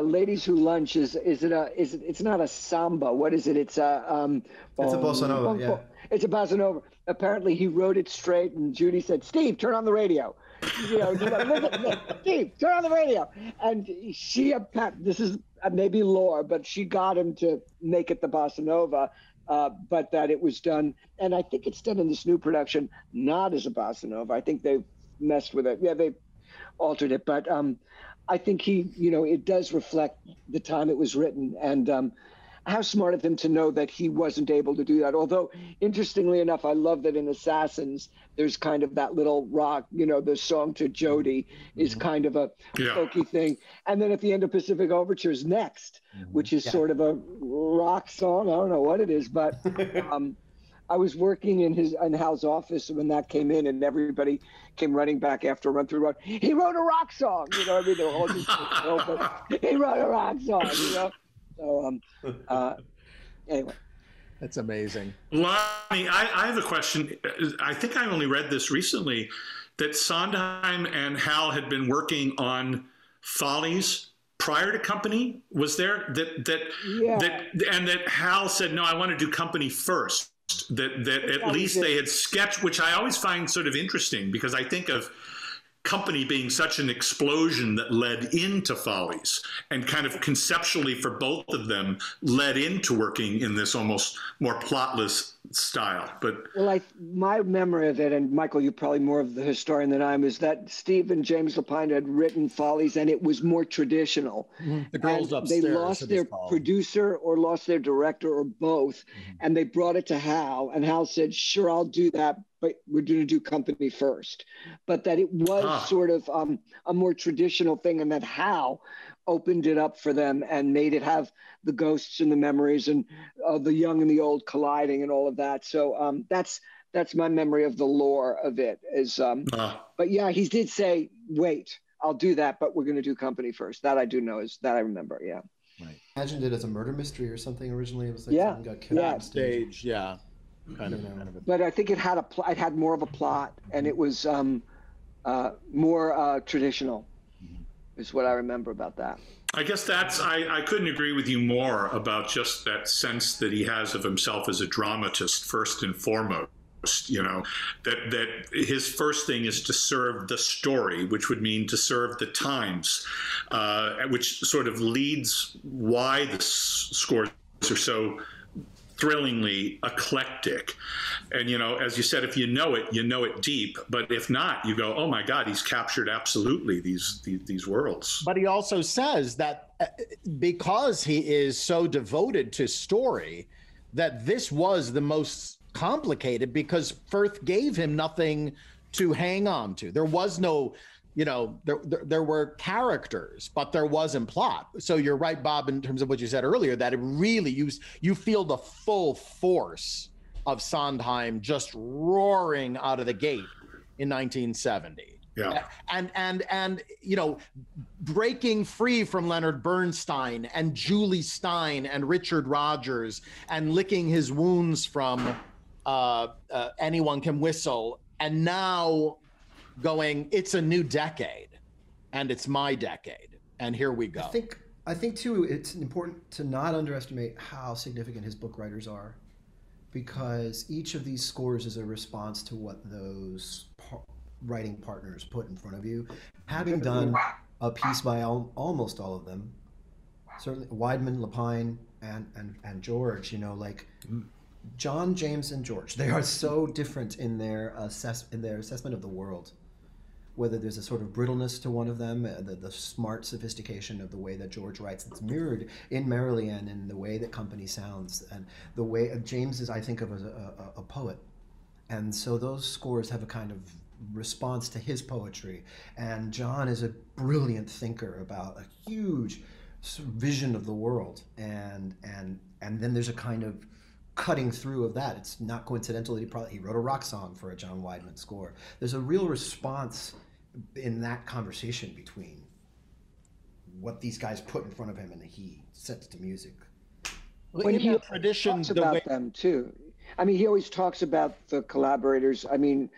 "Ladies Who Lunch" is it? It's not a samba. What is it? It's a bossa nova. It's a bossa nova. Apparently, he wrote it straight, and Judy said, "Steve, turn on the radio." You know, Steve, turn on the radio. And she, this is maybe lore, but she got him to make it the bossa nova. But that it was done, and I think it's done in this new production, not as a bossa nova. I think they've messed with it. Yeah, they altered it, but I think he, you know, it does reflect the time it was written, and how smart of him to know that he wasn't able to do that. Although, interestingly enough, I love that in Assassins, there's kind of that little rock, you know, the song to Jody is kind of a folky thing. And then at the end of Pacific Overtures, Next, which is sort of a rock song. I don't know what it is, but I was working in Hal's office when that came in, and everybody came running back after Run Through the Road. He wrote a rock song, you know. I mean, they were all just he wrote a rock song, you know. So anyway, that's amazing. Lonnie, I have a question. I think I only read this recently that Sondheim and Hal had been working on Follies prior to Company. Was there that Hal said, no, I want to do Company first. That at least they had sketched, which I always find sort of interesting because I think of Company being such an explosion that led into Follies and kind of conceptually for both of them led into working in this almost more plotless style. But my memory of it, and Michael, you're probably more of the historian than I am, is that Steve and James Lapine had written Follies and it was more traditional. The girls and upstairs. They lost their producer or lost their director or both, and they brought it to Hal, and Hal said, sure, I'll do that, but we're going to do Company first. But that it was sort of a more traditional thing, and that Hal opened it up for them and made it have the ghosts and the memories and the young and the old colliding and all of that. So that's my memory of the lore of it is, but yeah, he did say, wait, I'll do that, but we're going to do Company first. That I do know, is that I remember. Yeah. Right. Imagined it as a murder mystery or something originally. It was like someone got killed on stage. Yeah. Kind of. But I think it had a plot. It had more of a plot, and it was more traditional. Is what I remember about that. I guess that's, I couldn't agree with you more about just that sense that he has of himself as a dramatist first and foremost. You know, that his first thing is to serve the story, which would mean to serve the times, which sort of leads why the scores are so thrillingly eclectic. And, you know, as you said, if you know it deep. But if not, you go, oh, my God, he's captured absolutely these worlds. But he also says that because he is so devoted to story, that this was the most complicated because Firth gave him nothing to hang on to. There was no, you know, there were characters, but there wasn't plot. So you're right, Bob, in terms of what you said earlier, that it really, you feel the full force of Sondheim just roaring out of the gate in 1970. Yeah. And you know, breaking free from Leonard Bernstein and Julie Stein and Richard Rogers and licking his wounds from Anyone Can Whistle, and now going, it's a new decade, and it's my decade, and here we go. I think too, it's important to not underestimate how significant his book writers are, because each of these scores is a response to what those writing partners put in front of you. Having done a piece by almost all of them, certainly Weidman, Lapine, and George, you know, like. John, James, and George, they are so different in their assessment of the world. Whether there's a sort of brittleness to one of them, the smart sophistication of the way that George writes that's mirrored in Merrily and in the way that Company sounds, and the way James is, I think of as a poet, and so those scores have a kind of response to his poetry. And John is a brilliant thinker about a huge vision of the world, and then there's a kind of cutting through of that. It's not coincidental that he wrote a rock song for a John Weidman score. There's a real response in that conversation between what these guys put in front of him and he sets to music. When he talks about them too, I mean, he always talks about the collaborators. I mean,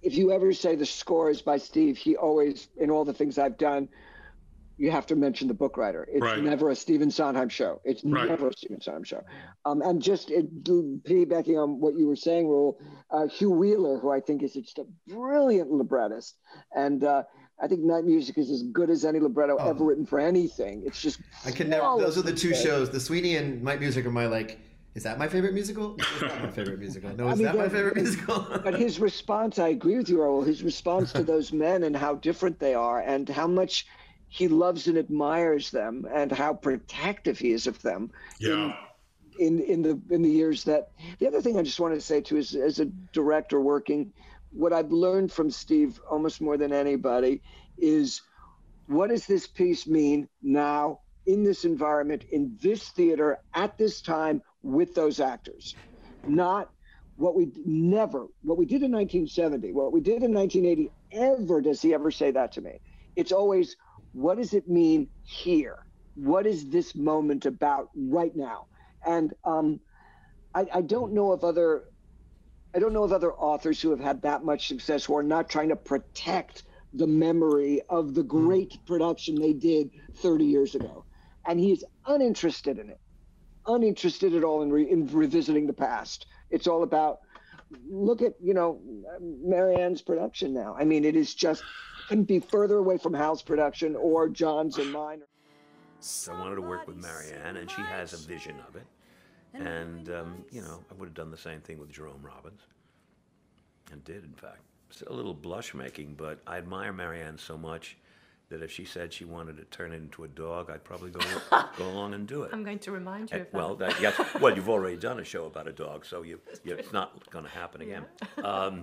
if you ever say the score is by Steve, he always, in all the things I've done, you have to mention the book writer. It's never a Stephen Sondheim show. It's never a Stephen Sondheim show. And just piggybacking on what you were saying, Raúl, Hugh Wheeler, who I think is just a brilliant librettist, and I think Night Music is as good as any libretto ever written for anything. It's just those are the two shows, the Sweeney and Night Music, are my like. Is that my favorite musical? It's not my favorite musical. No, is that my favorite musical? But his response, I agree with you, Raúl. His response to those men and how different they are, and how much he loves and admires them, and how protective he is of them. Yeah. In the years that, the other thing I just wanted to say too is, as a director working, what I've learned from Steve almost more than anybody is, what does this piece mean now in this environment, in this theater, at this time, with those actors? Not what we did in 1970, what we did in 1980, ever does he ever say that to me. It's always, what does it mean here? What is this moment about right now? And I don't know of other authors who have had that much success who are not trying to protect the memory of the great production they did 30 years ago. And he is uninterested in it, uninterested at all in revisiting the past. It's all about, look at, you know, Marianne's production now. I mean, it is just, couldn't be further away from Hal's production or John's and mine. I wanted to work with Marianne, and she has a vision of it. And, you know, I would have done the same thing with Jerome Robbins, and did, in fact. It's a little blush-making, but I admire Marianne so much that if she said she wanted to turn it into a dog, I'd probably go along and do it. I'm going to remind you of that. Well, yes. Well, you've already done a show about a dog, so it's not going to happen again. Yeah.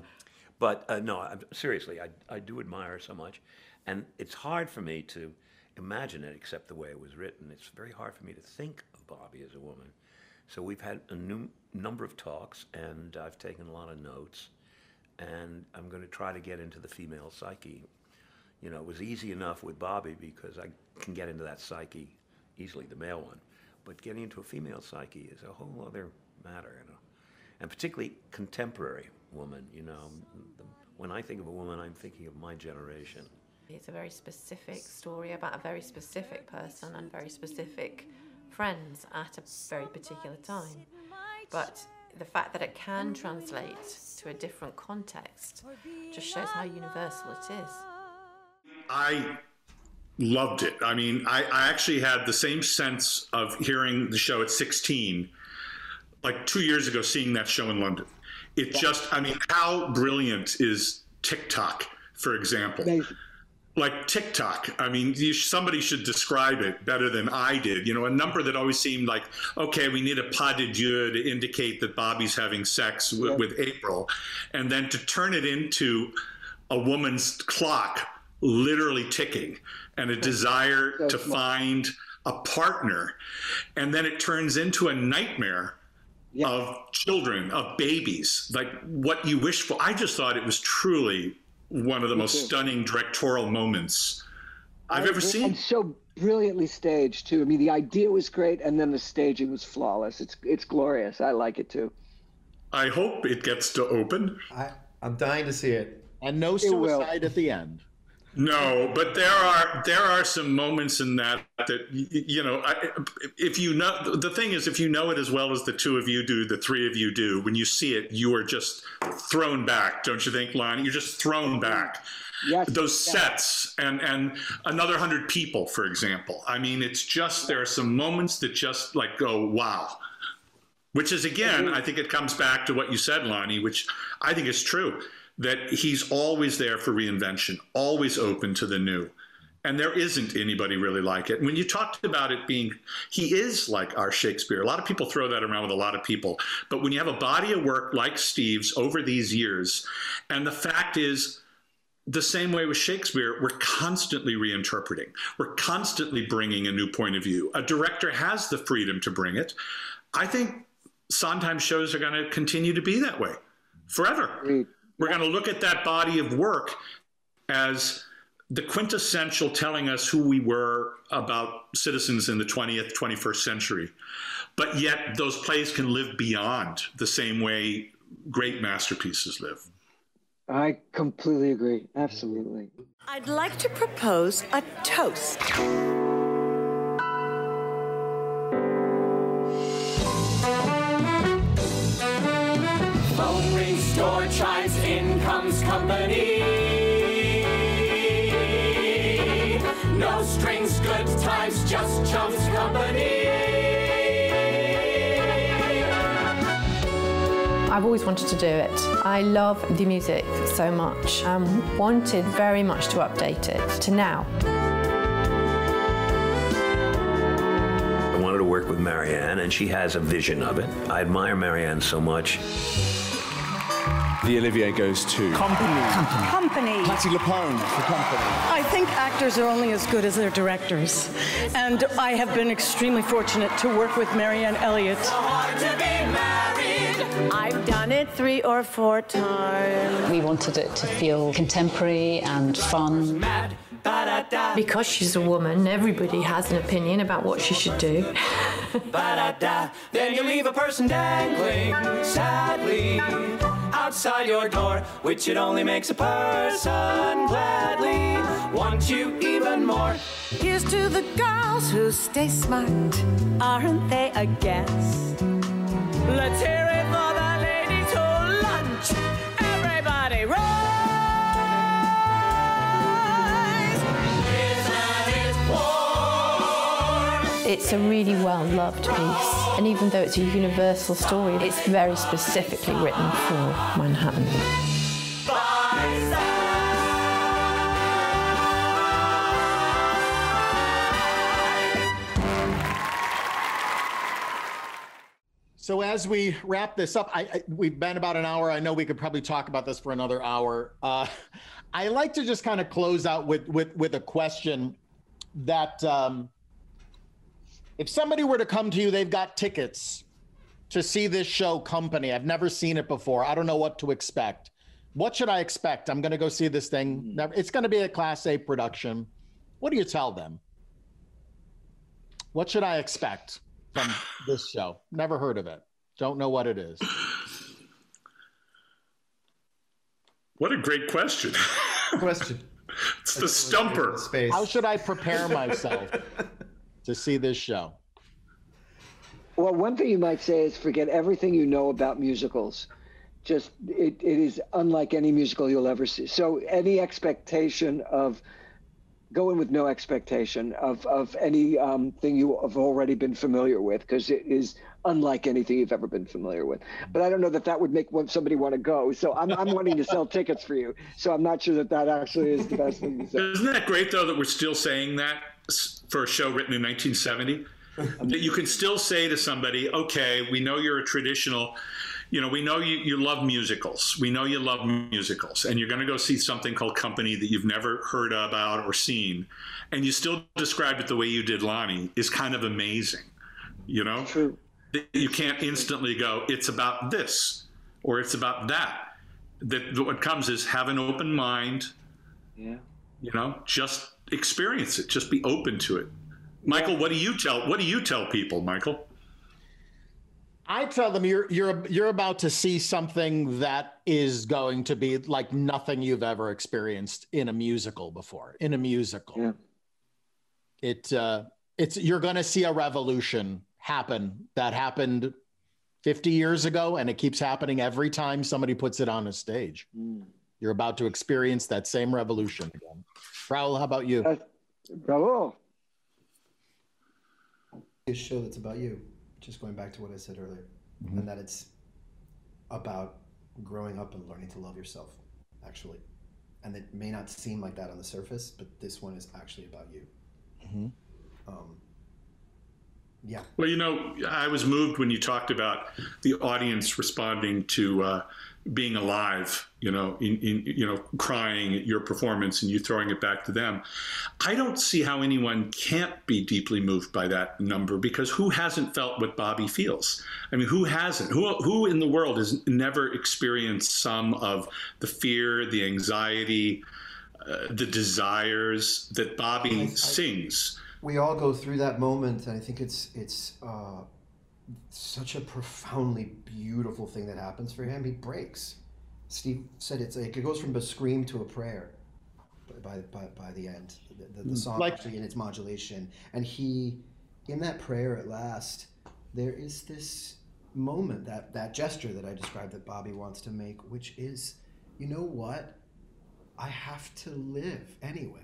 But no, seriously, I do admire her so much. And it's hard for me to imagine it except the way it was written. It's very hard for me to think of Bobby as a woman. So we've had a number of talks, and I've taken a lot of notes. And I'm going to try to get into the female psyche. You know, it was easy enough with Bobby because I can get into that psyche easily the male one. But getting into a female psyche is a whole other matter, you know. And particularly contemporary woman, you know. When I think of a woman, I'm thinking of my generation. It's a very specific story about a very specific person and very specific friends at a very particular time. But the fact that it can translate to a different context just shows how universal it is. I loved it. I mean, I actually had the same sense of hearing the show at 16, like 2 years ago, seeing that show in London. It just, I mean, how brilliant is TikTok, for example? Amazing. Like TikTok, I mean, somebody should describe it better than I did. You know, a number that always seemed like, okay, we need a pas de deux to indicate that Bobby's having sex with April. And then to turn it into a woman's clock literally ticking and a desire to find a partner. And then it turns into a nightmare of children, of babies, like what you wish for. I just thought it was truly one of the most stunning directorial moments I've ever seen. And so brilliantly staged, too. I mean, the idea was great, and then the staging was flawless. It's glorious. I like it, too. I hope it gets to open. I'm dying to see it. And no suicide at the end. No, but there are some moments in that you know, if you know, the thing is, if you know it as well as the two of you do, the three of you do, when you see it, you are just thrown back, don't you think, Lonnie? You're just thrown back. Yes, those sets and another 100 people, for example. I mean, it's just, there are some moments that just like go, wow. Which is, again, I think it comes back to what you said, Lonnie, which I think is true. That he's always there for reinvention, always open to the new. And there isn't anybody really like it. When you talked about it being, he is like our Shakespeare. A lot of people throw that around with a lot of people. But when you have a body of work like Steve's over these years, and the fact is, the same way with Shakespeare, we're constantly reinterpreting. We're constantly bringing a new point of view. A director has the freedom to bring it. I think Sondheim shows are going to continue to be that way forever. Agreed. We're going to look at that body of work as the quintessential telling us who we were about citizens in the 20th, 21st century. But yet those plays can live beyond the same way great masterpieces live. I completely agree. Absolutely. I'd like to propose a toast. Door chimes, in comes company. No strings, good times, just chumps company. I've always wanted to do it. I love the music so much and wanted very much to update it to now. I wanted to work with Marianne, and she has a vision of it. I admire Marianne so much. The Olivier goes to... Company. Patti LuPone for Company. I think actors are only as good as their directors. And I have been extremely fortunate to work with Marianne Elliott. It's so hard to be married. I've done it 3 or 4 times. We wanted it to feel contemporary and fun. Because she's a woman, everybody has an opinion about what she should do. Then you leave a person dangling, sadly, outside your door, which it only makes a person gladly want you even more. Here's to the girls who stay smart. Aren't they a guess? Let's hear it for the ladies who lunch. Everybody roll! It's a really well-loved piece, and even though it's a universal story, it's very specifically written for Manhattan. So as we wrap this up, we've been about an hour. I know we could probably talk about this for another hour. I like to just kind of close out with a question that... if somebody were to come to you, they've got tickets to see this show, Company. I've never seen it before. I don't know what to expect. What should I expect? I'm going to go see this thing. It's going to be a Class A production. What do you tell them? What should I expect from this show? Never heard of it. Don't know what it is. What a great question. It's the stumper. How should I prepare myself to see this show? Well, one thing you might say is forget everything you know about musicals. Just it is unlike any musical you'll ever see. So any expectation of go in with no expectation of any thing you have already been familiar with, because it is unlike anything you've ever been familiar with. But I don't know that that would make somebody want to go. So I'm wanting to sell tickets for you. So I'm not sure that that actually is the best thing to say. Isn't that great, though, that we're still saying that for a show written in 1970? That you can still say to somebody, okay, we know you're a traditional, we know you love musicals. We know you love musicals. And you're going to go see something called Company that you've never heard about or seen. And you still described it the way you did Lonnie is kind of amazing, True. You can't instantly go, it's about this or it's about that. That what comes is have an open mind, just experience it. Just be open to it. Michael, what do you tell people, Michael? I tell them you're about to see something that is going to be like nothing you've ever experienced in a musical before. In a musical, you're going to see a revolution happen that happened 50 years ago, and it keeps happening every time somebody puts it on a stage. Mm. You're about to experience that same revolution again. Raúl, how about you? Raúl. A show that's about you, just going back to what I said earlier, and that it's about growing up and learning to love yourself, actually. And it may not seem like that on the surface, but this one is actually about you. Well, I was moved when you talked about the audience responding to being alive, crying at your performance and you throwing it back to them. I don't see how anyone can't be deeply moved by that number, because who hasn't felt what Bobby feels? I mean, who hasn't? Who in the world has never experienced some of the fear, the anxiety, the desires that Bobby sings? We all go through that moment, and I think it's such a profoundly beautiful thing that happens for him. He breaks. Steve said it goes from a scream to a prayer by the end. The song actually in its modulation, and he in that prayer at last, there is this moment that gesture that I described that Bobby wants to make, which is, you know what, I have to live anyway.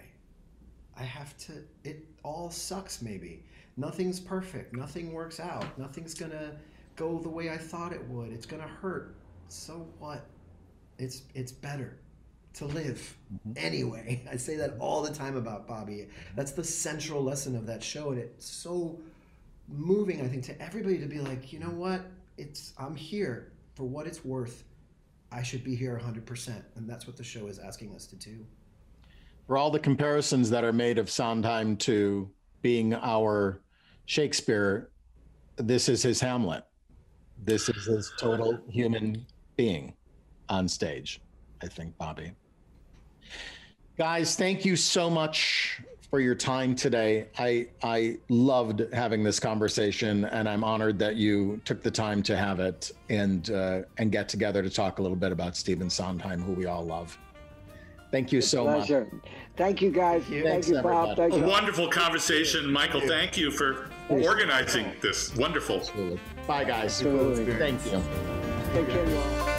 I have to, it all sucks maybe. Nothing's perfect, nothing works out, nothing's gonna go the way I thought it would, it's gonna hurt. So what? It's better to live anyway. I say that all the time about Bobby. That's the central lesson of that show, and it's so moving, I think, to everybody to be like, you know what, I'm here for what it's worth. I should be here 100%, and that's what the show is asking us to do. For all the comparisons that are made of Sondheim to being our Shakespeare, this is his Hamlet. This is his total human being on stage, I think, Bobby. Guys, thank you so much for your time today. I loved having this conversation, and I'm honored that you took the time to have it and get together to talk a little bit about Stephen Sondheim, who we all love. Thank you so much. Thank you, guys. Thank you, Bob. A wonderful conversation, Michael. Thank you for organizing this. Wonderful. Absolutely. Bye, guys. Absolutely. Thank you. Take care, y'all.